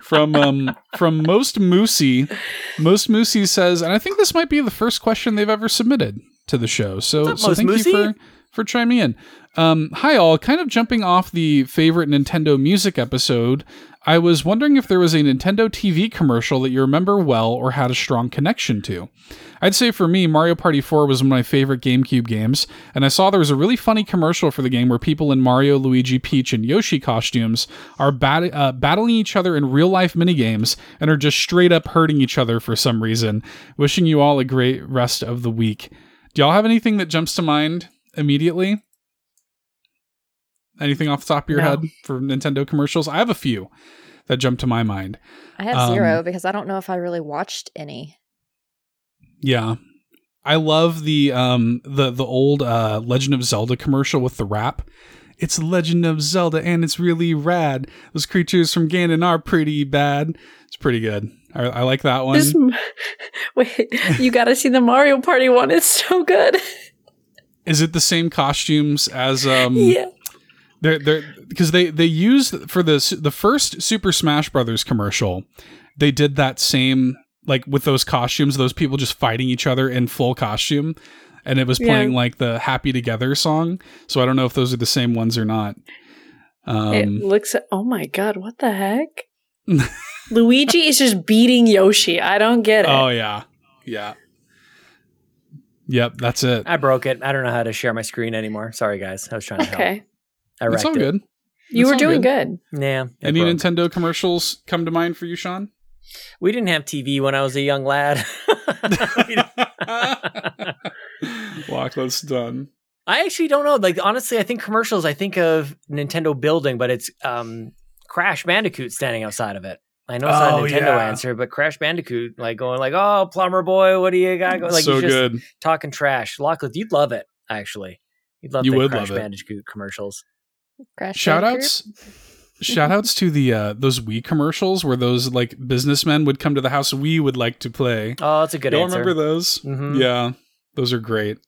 From um from Most Moosey. Most Moosey says, and I think this might be the first question they've ever submitted to the show. So, so thank Moosey? you for for chiming in. Um, hi all, kind of jumping off the favorite Nintendo music episode, I was wondering if there was a Nintendo T V commercial that you remember well or had a strong connection to. I'd say for me, Mario Party four was one of my favorite GameCube games, and I saw there was a really funny commercial for the game where people in Mario, Luigi, Peach, and Yoshi costumes are bat- uh, battling each other in real-life minigames and are just straight up hurting each other for some reason. Wishing you all a great rest of the week. Do y'all have anything that jumps to mind immediately? Anything off the top of your no. head for Nintendo commercials? I have a few that jump to my mind. I have um, zero because I don't know if I really watched any. Yeah. I love the um the the old uh, Legend of Zelda commercial with the rap. It's Legend of Zelda and it's really rad. Those creatures from Ganon are pretty bad. It's pretty good. I, I like that one. This, wait, you got to see the Mario Party one. It's so good. Is it the same costumes as... um? Yeah. They're they're because they they used for this the first Super Smash Brothers commercial, they did that same like with those costumes, those people just fighting each other in full costume, and it was playing yeah. like the Happy Together song. So I don't know if those are the same ones or not. Um, it looks oh my god, what the heck? Luigi is just beating Yoshi. I don't get it. Oh yeah, yeah, yep. That's it. I broke it. I don't know how to share my screen anymore. Sorry guys, I was trying to okay. help. I it's all it. good. You it's were doing good. good. Yeah. Any broke. Nintendo commercials come to mind for you, Sean? We didn't have T V when I was a young lad. Lachlan's done. I actually don't know. Like, honestly, I think commercials, I think of Nintendo building, but it's um, Crash Bandicoot standing outside of it. I know it's oh, not a Nintendo yeah. answer, but Crash Bandicoot, like going like, oh, plumber boy, what do you got? Like, so just good. Talking trash. Lachlan, you'd love it, actually. You'd love you the would Crash love Bandicoot commercials. Crash shoutouts shoutouts to the uh those Wii commercials where those like businessmen would come to the house. We would like to play. Oh, that's a good Y'all answer. Remember those? Mm-hmm. Yeah, those are great.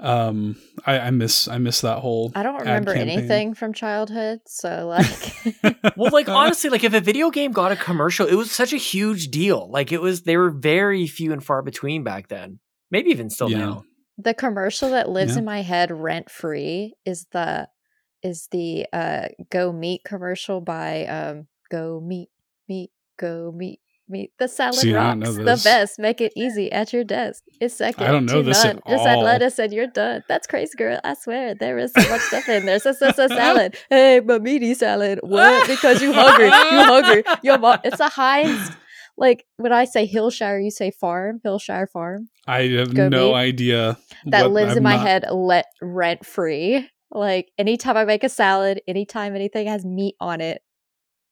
um I, I miss I miss that whole I don't remember campaign. Anything from childhood, so like well, like honestly, like if a video game got a commercial, it was such a huge deal. Like it was, they were very few and far between back then, maybe even still yeah. now. The commercial that lives yeah. in my head rent free is the is the uh, Go Meat commercial by um, Go Meat, Meat, Go Meat, Meat. The salad See, rocks, the best. Make it easy at your desk. It's second I don't know to this none. At all. Just add lettuce and you're done. That's crazy, girl. I swear there is so much stuff in there. So, so, so salad. Hey, my meaty salad. What? Because you hungry. You hungry. Your mom. It's a Heinz. Like when I say Hillshire, you say farm. Hillshire Farm. I have Go no meat. Idea. That lives I'm in my not... head. Let rent free. Like, anytime I make a salad, anytime anything has meat on it,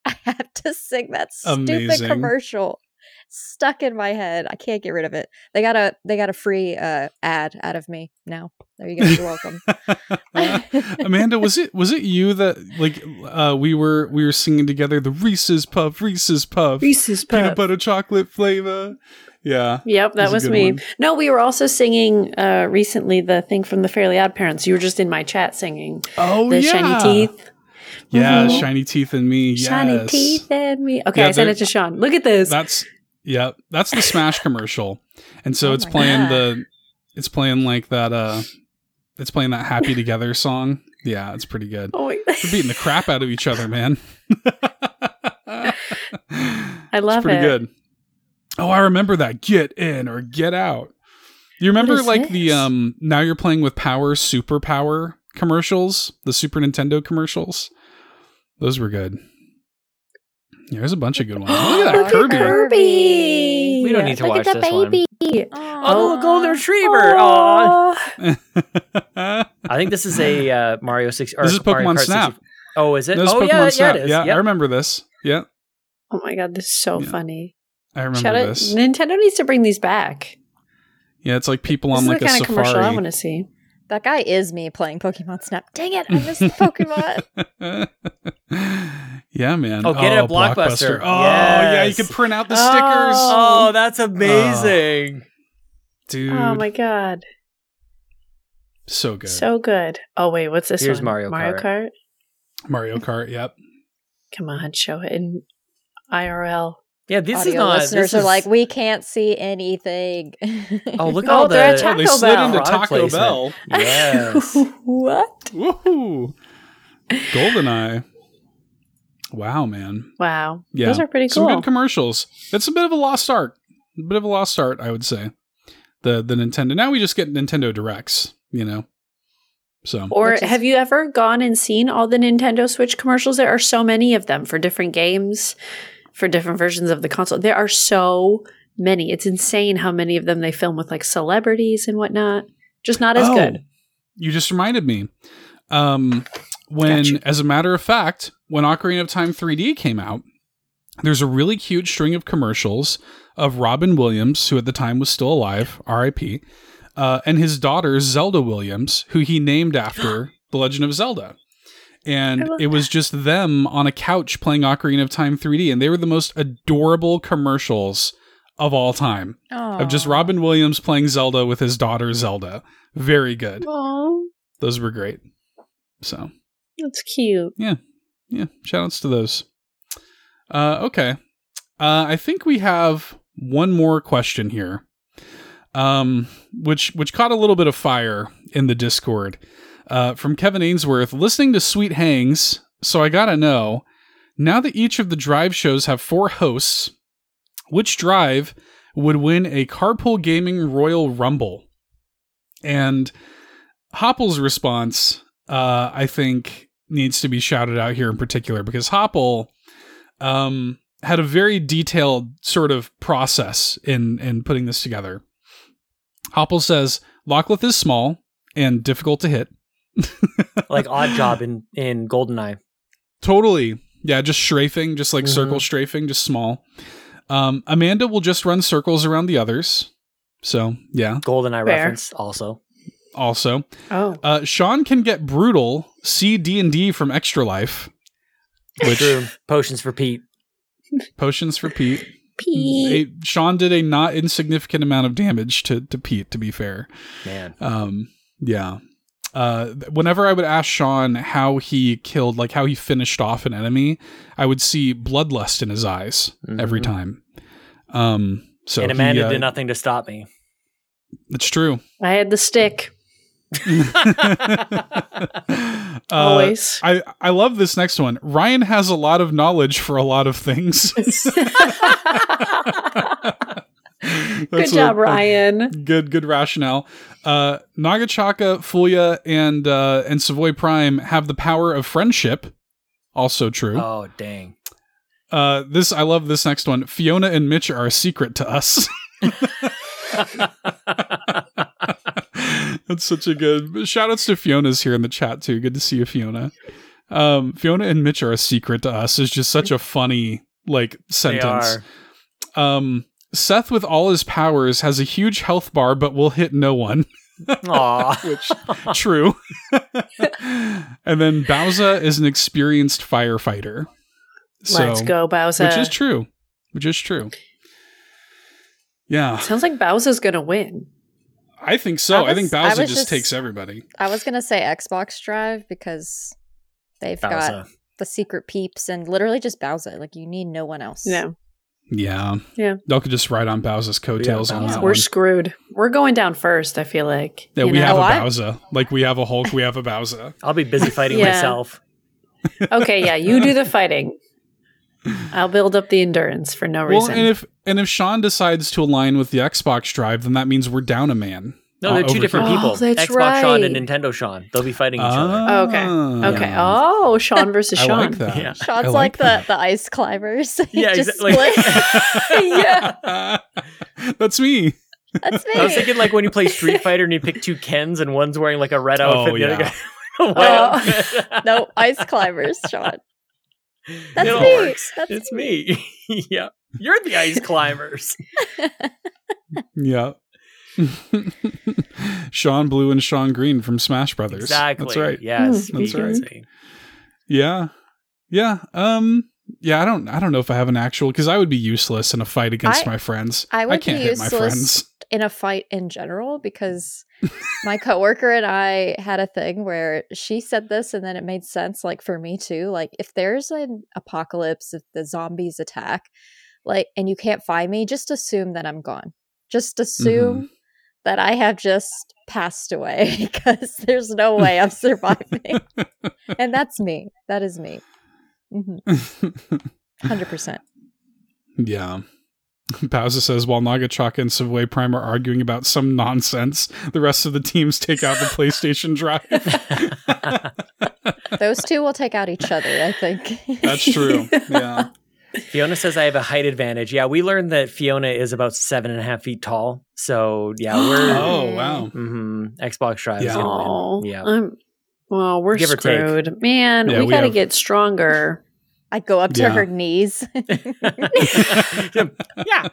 I have to sing that stupid Amazing. Commercial. Stuck in my head. I can't get rid of it. They got a they got a free uh, ad out of me now. There you go. You're welcome. uh, Amanda, was it was it you that like uh, we were we were singing together the Reese's Puff, Reese's Puff, Reese's Puff, peanut butter chocolate flavor? Yeah. Yep, that was, was me. One. No, we were also singing uh, recently the thing from the Fairly Odd Parents. You were just in my chat singing. Oh the yeah. The shiny teeth. Yeah, mm-hmm. Shiny teeth and me. Yes. Shiny teeth and me. Okay, yeah, I sent it to Sean. Look at this. That's yeah. That's the Smash commercial, and so oh it's playing God. the, it's playing like that. Uh, it's playing that Happy Together song. Yeah, it's pretty good. Oh, we're beating the crap out of each other, man. I love it's pretty it. Pretty good. Oh, I remember that. Get in or get out. You remember like this? the um now you're playing with power, super power commercials, the Super Nintendo commercials. Those were good. Yeah, there's a bunch of good ones. Look at that look Kirby. At Kirby. We don't need to look watch at that this baby. One. Oh, oh, golden retriever. Oh. I think this is a uh, Mario six. This is Pokemon Mario Snap. sixty-four. Oh, is it? This oh, Pokemon yeah, Snap. yeah, it is. Yeah, yep. I remember this. Yeah. Oh my God, this is so yeah. funny. I remember Shout this. Out, Nintendo needs to bring these back. Yeah, it's like people this on like a safari. This is the kind of commercial I want to see. That guy is me playing Pokemon Snap. Dang it, I missed Pokemon. Yeah, man. Oh, get oh, it at Blockbuster. Blockbuster. Oh, yes. yeah, you can print out the oh. stickers. Oh, that's amazing. Oh. Dude. Oh, my God. So good. So good. Oh, wait, what's this Here's one? Mario, Mario Kart. Mario Kart? Mario Kart, yep. Come on, show it in I R L. Yeah, this Audio is not. Listeners this is... are like, we can't see anything. Oh, look at all oh, the Taco They slid Bell. into Taco Product Bell. Placement. Yes. What? Woohoo! GoldenEye. Wow, man. Wow. Yeah. Those are pretty cool. Some good commercials. It's a bit of a lost art. A bit of a lost art, I would say. The the Nintendo. Now we just get Nintendo Directs, you know. So. Or is... have you ever gone and seen all the Nintendo Switch commercials? There are so many of them for different games. For different versions of the console. There are so many. It's insane how many of them they film with like celebrities and whatnot. Just not as oh, good. You just reminded me. Um, when, gotcha. As a matter of fact, when Ocarina of Time three D came out, there's a really cute string of commercials of Robin Williams, who at the time was still alive, R I P, uh, and his daughter, Zelda Williams, who he named after The Legend of Zelda. And it was that. just them on a couch playing Ocarina of Time three D. And they were the most adorable commercials of all time. Aww. Of just Robin Williams playing Zelda with his daughter, Zelda. Very good. Aww. Those were great. So. That's cute. Yeah. Yeah. Shout outs to those. Uh, okay. Uh, I think we have one more question here. Um, which, which caught a little bit of fire in the Discord. Uh, from Kevin Ainsworth, listening to Sweet Hangs, so I gotta know, now that each of the drive shows have four hosts, which drive would win a Carpool Gaming Royal Rumble? And Hopple's response, uh, I think, needs to be shouted out here in particular, because Hopple um, had a very detailed sort of process in, in putting this together. Hopple says, Lochleth is small and difficult to hit. Like odd job in in GoldenEye. Totally. Yeah, just strafing, just like mm-hmm. circle strafing, just small. Um, Amanda will just run circles around the others. So, yeah. GoldenEye Fair. reference also. Also. Oh. Uh, Sean can get brutal, see D and D from Extra Life. Which Potions for Pete. Potions for Pete. Pete. A, Sean did a not insignificant amount of damage to, to Pete, to be fair. Man. Um, yeah. Uh, whenever I would ask Sean how he killed, like how he finished off an enemy, I would see bloodlust in his eyes mm-hmm. every time. Um, so and Amanda he, uh, did nothing to stop me. It's true. I had the stick. uh, Always. I, I love this next one. Ryan has a lot of knowledge for a lot of things. That's good job, a, Ryan. A good, good rationale. Uh, Nagachaka, Fulya, and uh, and Savoy Prime have the power of friendship. Also true. Oh, dang. Uh, this I love this next one. Fiona and Mitch are a secret to us. That's such a good... Shout outs to Fiona's here in the chat, too. Good to see you, Fiona. Um, Fiona and Mitch are a secret to us is just such a funny, like, sentence. They are. Um... Seth, with all his powers, has a huge health bar, but will hit no one. Aww. Which, true. And then Bowza is an experienced firefighter. So, let's go, Bowza. Which is true. Which is true. Yeah. It sounds like Bowza's going to win. I think so. I, was, I think Bowza I just, just takes everybody. I was going to say Xbox Drive because they've Bowza. got the secret peeps and literally just Bowser. Like, you need no one else. No. Yeah. Yeah. Y'all could just ride on Bowser's coattails yeah, on that We're one. We're screwed. We're going down first, I feel like. Yeah, you we know? have a, a Bowser. Like, we have a Hulk, we have a Bowser. I'll be busy fighting yeah. myself. Okay, yeah, you do the fighting. I'll build up the endurance for no well, reason. And if and if Sean decides to align with the Xbox Drive, then that means we're down a man. No, they're uh, two different here. people. Oh, Xbox right. Sean and Nintendo Sean. They'll be fighting each oh, other. Okay. Okay. Yeah. Oh, Sean versus Sean. I like that. Yeah. Sean's I like, like the, the ice climbers. Yeah, exactly. yeah. That's me. That's me. I was thinking like when you play Street Fighter and you pick two Kens and one's wearing like a red outfit oh, and the yeah. other guy. Oh, uh, no, ice climbers, Sean. That's it me. That's it's me. me. yeah. You're the ice climbers. yeah. Sean Blue and Sean Green from Smash Brothers. Exactly. That's right. Yes. That's right. Say. Yeah. Yeah. Um, yeah, I don't I don't know if I have an actual because I would be useless in a fight against I, my friends. I, would I can't be hit my friends. In a fight in general, because my coworker and I had a thing where she said this and then it made sense, like for me too. Like if there's an apocalypse, if the zombies attack, like and you can't find me, just assume that I'm gone. Just assume mm-hmm. that I have just passed away because there's no way I'm surviving. And that's me. That is me. Mm-hmm. one hundred percent. Yeah. Bowser says, while Nagachaka and Savoy Prime are arguing about some nonsense, the rest of the teams take out the PlayStation Drive. Those two will take out each other, I think. That's true. Yeah. Fiona says I have a height advantage. Yeah, we learned that Fiona is about seven and a half feet tall. So yeah, we're oh wow, mm-hmm, Xbox Drive. Yeah, Aww, yeah. I'm, well, we're Give screwed, man. Yeah, we, we gotta have... get stronger. I go up to yeah. her knees. yeah,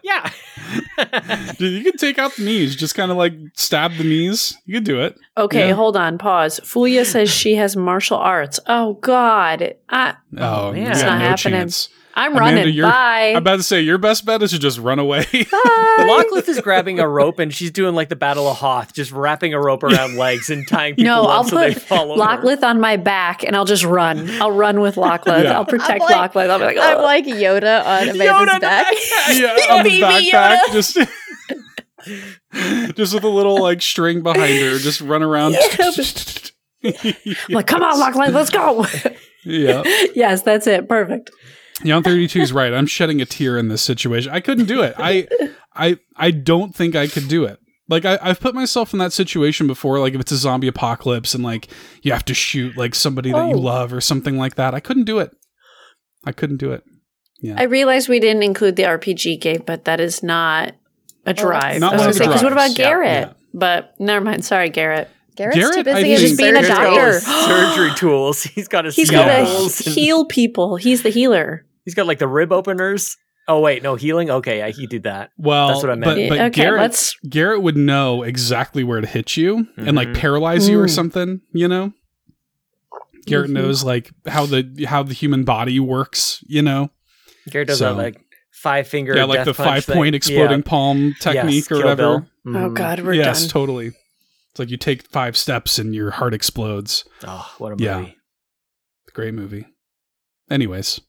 yeah. Dude, you can take out the knees. Just kind of like stab the knees. You can do it. Okay, yeah. hold on. Pause. Fulya says she has martial arts. Oh God, I, oh, man. it's not no happening. Chance. I'm Amanda, running. Bye. I'm about to say, your best bet is to just run away. Lachlan is grabbing a rope and she's doing like the Battle of Hoth, just wrapping a rope around legs and tying people no, up I'll so put they fall over. Lachlan on my back and I'll just run. I'll run with Lachlan. Yeah. I'll protect like, Lachlan. I'll be like, oh. I'm like Yoda on Amanda's Yoda back. Yeah, on the backpack. Yoda. Just, just with a little like string behind her. Just run around. Yes. Like, come on, Lachlan, let's go. Yeah. Yes, that's it. Perfect. Yon thirty-two is right. I'm shedding a tear in this situation. I couldn't do it. I, I, I don't think I could do it. Like I, I've put myself in that situation before. Like if it's a zombie apocalypse and like you have to shoot like somebody oh. that you love or something like that. I couldn't do it. I couldn't do it. Yeah. I realized we didn't include the R P G game, but that is not a drive. Not I was going to say because what about Garrett? Yeah, yeah. But never mind. Sorry, Garrett. Garrett's Garrett, too busy I just being a doctor. Surgery tools. He's got his He's skills. He's got to heal people. He's the healer. He's got like the rib openers. Oh, wait. No, healing? Okay, yeah, he did that. Well, that's what I meant. But, but okay, Garrett, let's... Garrett would know exactly where to hit you mm-hmm. and like paralyze you mm. or something, you know? Garrett mm-hmm. knows like how the how the human body works, you know? Garrett does so. that like five finger Yeah, like death the punch five thing. point exploding yeah. palm technique yes, or whatever. Mm-hmm. Oh, God, we're yes, done. Yes, totally. It's like you take five steps and your heart explodes. Oh, what a movie. Yeah. Great movie. Anyways.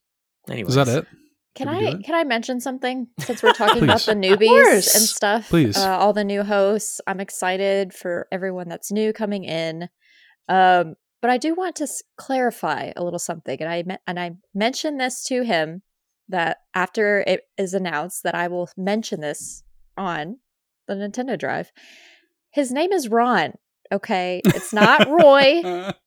Anyways. Is that it? Can, can I can I mention something? Since we're talking about the newbies and stuff. Please. Uh, all the new hosts. I'm excited for everyone that's new coming in. Um, but I do want to s- clarify a little something. And I me- and I mentioned this to him that after it is announced that I will mention this on the Nintendo Drive. His name is Ron, okay? It's not Roy.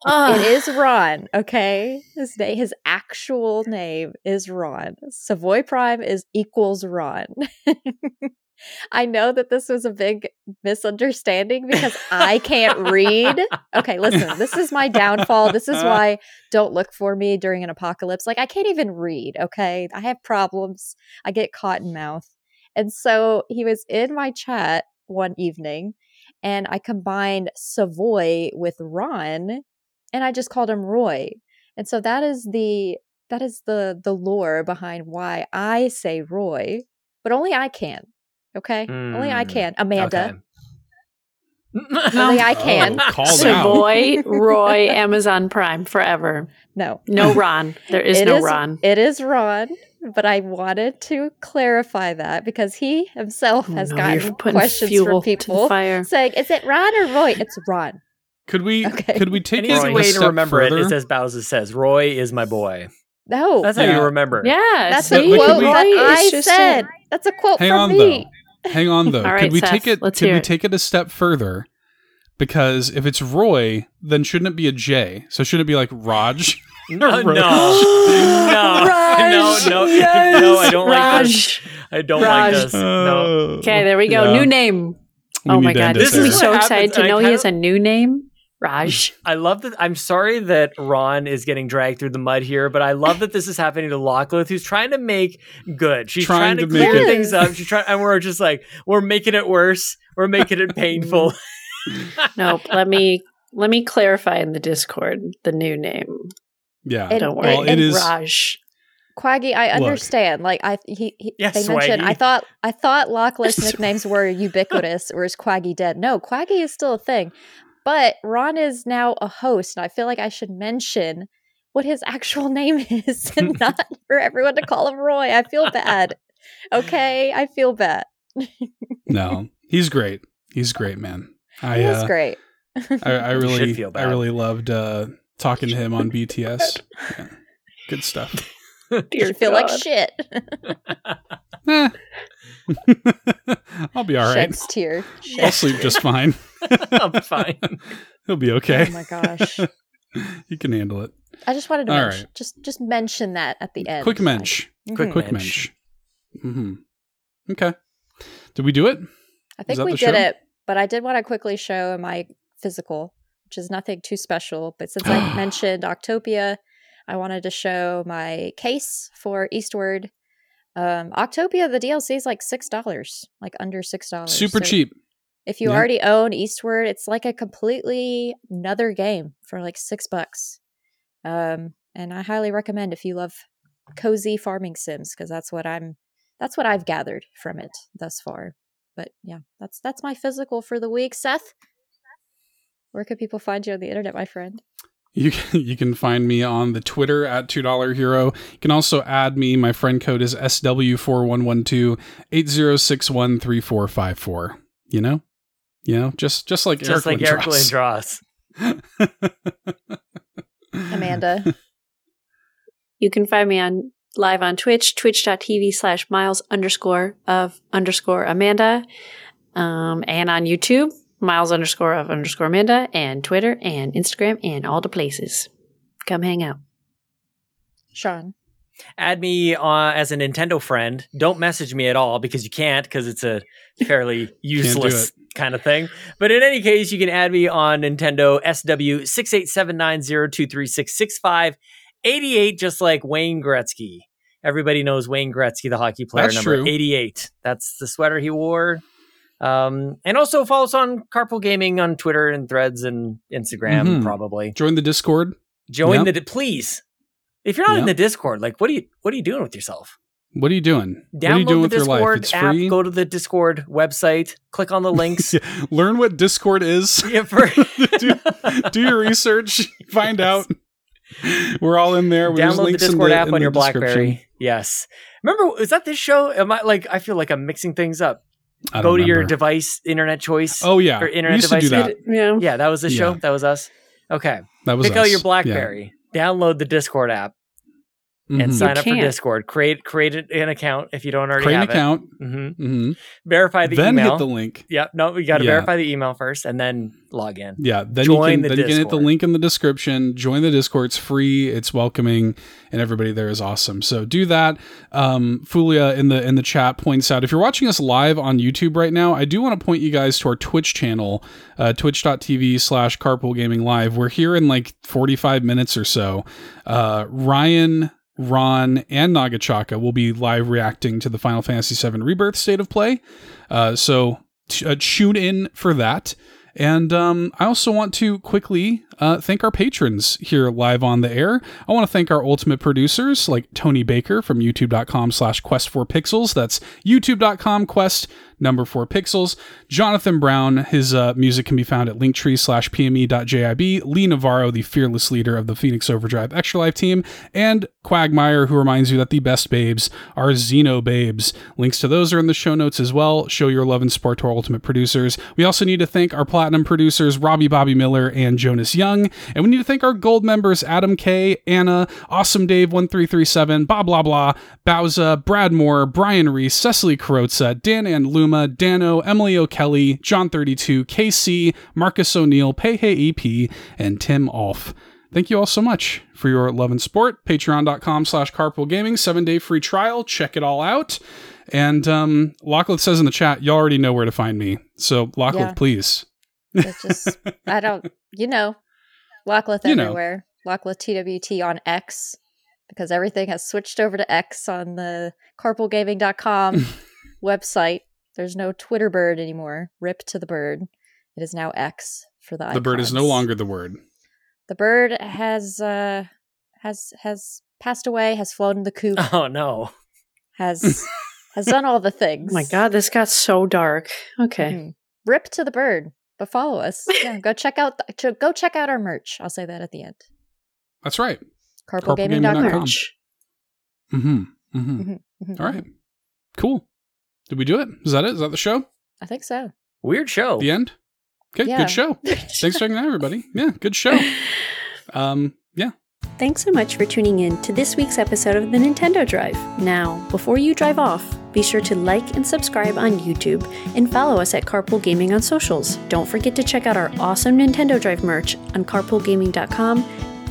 uh, it is Ron, okay? His name, his actual name is Ron. Savoy Prime is equals Ron. I know that this was a big misunderstanding because I can't read. Okay, listen, this is my downfall. This is why don't look for me during an apocalypse. Like, I can't even read, okay? I have problems. I get cotton mouth. And so he was in my chat one evening. And I combined Savoy with Ron, and I just called him Roy. And so that is the that is the the lore behind why I say Roy, but only I can. Okay, mm. only I can. Amanda, okay. Only I can. Oh, Savoy, Roy, Amazon Prime forever. No. No Ron. There is it no is, Ron. It is Ron, but I wanted to clarify that because he himself has no, gotten questions from people saying, is it Ron or Roy? It's Ron. Could we okay. could we take an easy way to remember further? It is as Bowser says, Roy is my boy. No. That's yeah. how you remember it. Yeah. That's a quote that I said. That's a quote from me. Though. Hang on though. Right, could we Seth, take it could we it. take it a step further? Because if it's Roy, then shouldn't it be a J? So shouldn't it be like Raj? No, no. no. Raj, no, no. Yes. No, I don't Raj. like this. I don't Raj. like this. No. Okay, there we go. Yeah. New name. We oh my god. This is so excited to know kinda... he has a new name. Raj. I love that. I'm sorry that Ron is getting dragged through the mud here, but I love that this is happening to Lachlan, who's trying to make good. She's trying, trying to, to clear it. things up. She's trying, and we're just like, we're making it worse. We're making it painful. Nope. Let me let me clarify in the Discord the new name. Yeah, and, don't worry. Well, it is Raj. Quaggy, I understand. Look. Like I, he, he yeah, they swaggy. mentioned. I thought, I thought Lachlan's nicknames were ubiquitous, or is Quaggy dead? No, Quaggy is still a thing. But Ron is now a host, and I feel like I should mention what his actual name is and not for everyone to call him Roy. I feel bad. Okay? I feel bad. No. He's great. He's great, man. I, he is uh, great. I, I really feel bad. I really loved uh, talking to him on B T S. Yeah. Good stuff. You feel God. like shit. eh. I'll be all right. Shed's tear. Shed's I'll sleep tear. just fine. I'll be fine. He'll be okay. Oh my gosh. You can handle it. I just wanted to all mention, right. just just mention that at the end. Quick mensch. Like, mm-hmm. Quick quick mensch. Mm-hmm. Okay. Did we do it? I think we did show? it, but I did want to quickly show my physical, which is nothing too special. But since I mentioned Octopia, I wanted to show my case for Eastward. Um, Octopia, the D L C is like six dollars, like under six dollars. Super so cheap. If you yeah. already own Eastward, it's like a completely another game for like six bucks. Um, and I highly recommend if you love cozy farming sims, because that's what I'm, that's what I've gathered from it thus far. But yeah, that's, that's my physical for the week. Seth, where can people find you on the internet, my friend? You can, you can find me on the Twitter at two dollar hero. You can also add me. My friend code is S W four one one two eight zero six one three four five four. You know? You know? Just just like just Eric like Lindros. Eric Lindros. Amanda. You can find me on live on Twitch, twitch.tv slash miles underscore of underscore Amanda. Um, and on YouTube. Miles underscore of underscore Amanda, and Twitter and Instagram and all the places. Come hang out. Sean. Add me uh, as a Nintendo friend. Don't message me at all because you can't, because it's a fairly useless kind of thing. But in any case, you can add me on Nintendo S W six eight seven nine zero two three six six five eight eight, just like Wayne Gretzky. Everybody knows Wayne Gretzky, the hockey player, That's number true. eighty-eight. That's the sweater he wore. Um, and also follow us on Carpool Gaming on Twitter and Threads and Instagram, mm-hmm. probably. Join the Discord. Join yep. the, please. If you're not yep. in the Discord, like, what are you, what are you doing with yourself? What are you doing? Download what are you doing the Discord with your life? It's app, free. Go to the Discord website, click on the links. yeah. Learn what Discord is. Yeah, for- do, do your research, find yes. out. We're all in there. We Download the Discord the, app on your BlackBerry. Yes. Remember, is that this show? Am I like, I feel like I'm mixing things up. I Go to remember. your device, internet choice. Oh, yeah. Or internet we used device. To do that. Yeah. yeah, that was the yeah. show. That was us. Okay. That was Pick us. out your BlackBerry. Yeah. Download the Discord app mm-hmm. and sign you up can't. for Discord. Create create an account if you don't already create have an account. it. Mm-hmm. Mm-hmm. Verify the then email. Then hit the link. Yeah. No, we got to yeah. verify the email first and then log in. Yeah. Then, Join you, can, the then you can hit the link in the description. Join the Discord. It's free. It's welcoming. And everybody there is awesome. So do that. Um, Fulya in the in the chat points out, if you're watching us live on YouTube right now, I do want to point you guys to our Twitch channel, uh, twitch.tv slash Carpool Gaming Live. We're here in like forty-five minutes or so. Uh, Ryan, Ron, and Nagachaka will be live reacting to the Final Fantasy seven Rebirth State of Play. Uh, so t- uh, tune in for that. And um, I also want to quickly uh, thank our patrons here live on the air. I want to thank our ultimate producers like Tony Baker from youtube.com slash quest4pixels. That's youtube.com quest number four pixels. Jonathan Brown, his uh, music can be found at linktree slash P M E dot J I B. Lee Navarro, the fearless leader of the Phoenix Overdrive Extra Life team, and Quagmire, who reminds you that the best babes are Xeno babes. Links to those are in the show notes as well. Show your love and support to our ultimate producers. We also need to thank our platinum producers, Robbie Bobby Miller and Jonas Young. And we need to thank our gold members, Adam K, Anna, Awesome Dave one three three seven, blah, blah, blah, Bowza, Brad Moore, Brian Reese, Cecily Carozza, Dan and Luma, Dano, Emily O'Kelly, John thirty-two, K C, Marcus O'Neill, Payhey E P, and Tim Alf. Thank you all so much for your love and support. Patreon dot com slash Carpool Gaming, seven-day free trial. Check it all out. And um, Lachlan says in the chat, y'all already know where to find me. So Lachlan, yeah. Please. It's just, I don't, you know, Lachlan everywhere. Know. Lachlan T W T on X, because everything has switched over to X on the carpool gaming dot com website. There's no Twitter bird anymore. Rip to the bird. It is now X for the icons. The bird is no longer the word. The bird has uh, has has passed away, has flown in the coop. Oh, no. Has has done all the things. Oh my God, this got so dark. Okay. Mm-hmm. Rip to the bird, but follow us. Yeah, go check out the, go check out our merch. I'll say that at the end. That's right. carpool gaming dot com. Mm-hmm. Mm-hmm. Mm-hmm. All right. Cool. Did we do it? Is that it? Is that the show? I think so. Weird show. The end? Okay, yeah. Good show. Thanks for checking out, everybody. Yeah, good show. Um, yeah. Thanks so much for tuning in to this week's episode of the Nintendo Drive. Now, before you drive off, be sure to like and subscribe on YouTube and follow us at Carpool Gaming on socials. Don't forget to check out our awesome Nintendo Drive merch on carpool gaming dot com,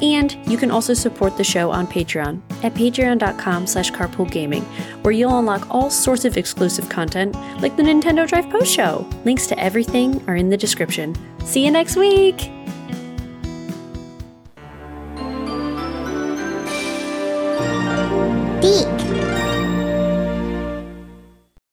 and you can also support the show on Patreon at patreon dot com slash carpool gaming, where you'll unlock all sorts of exclusive content like the Nintendo Drive post show. Links to everything are in the description. See you next week! Deek.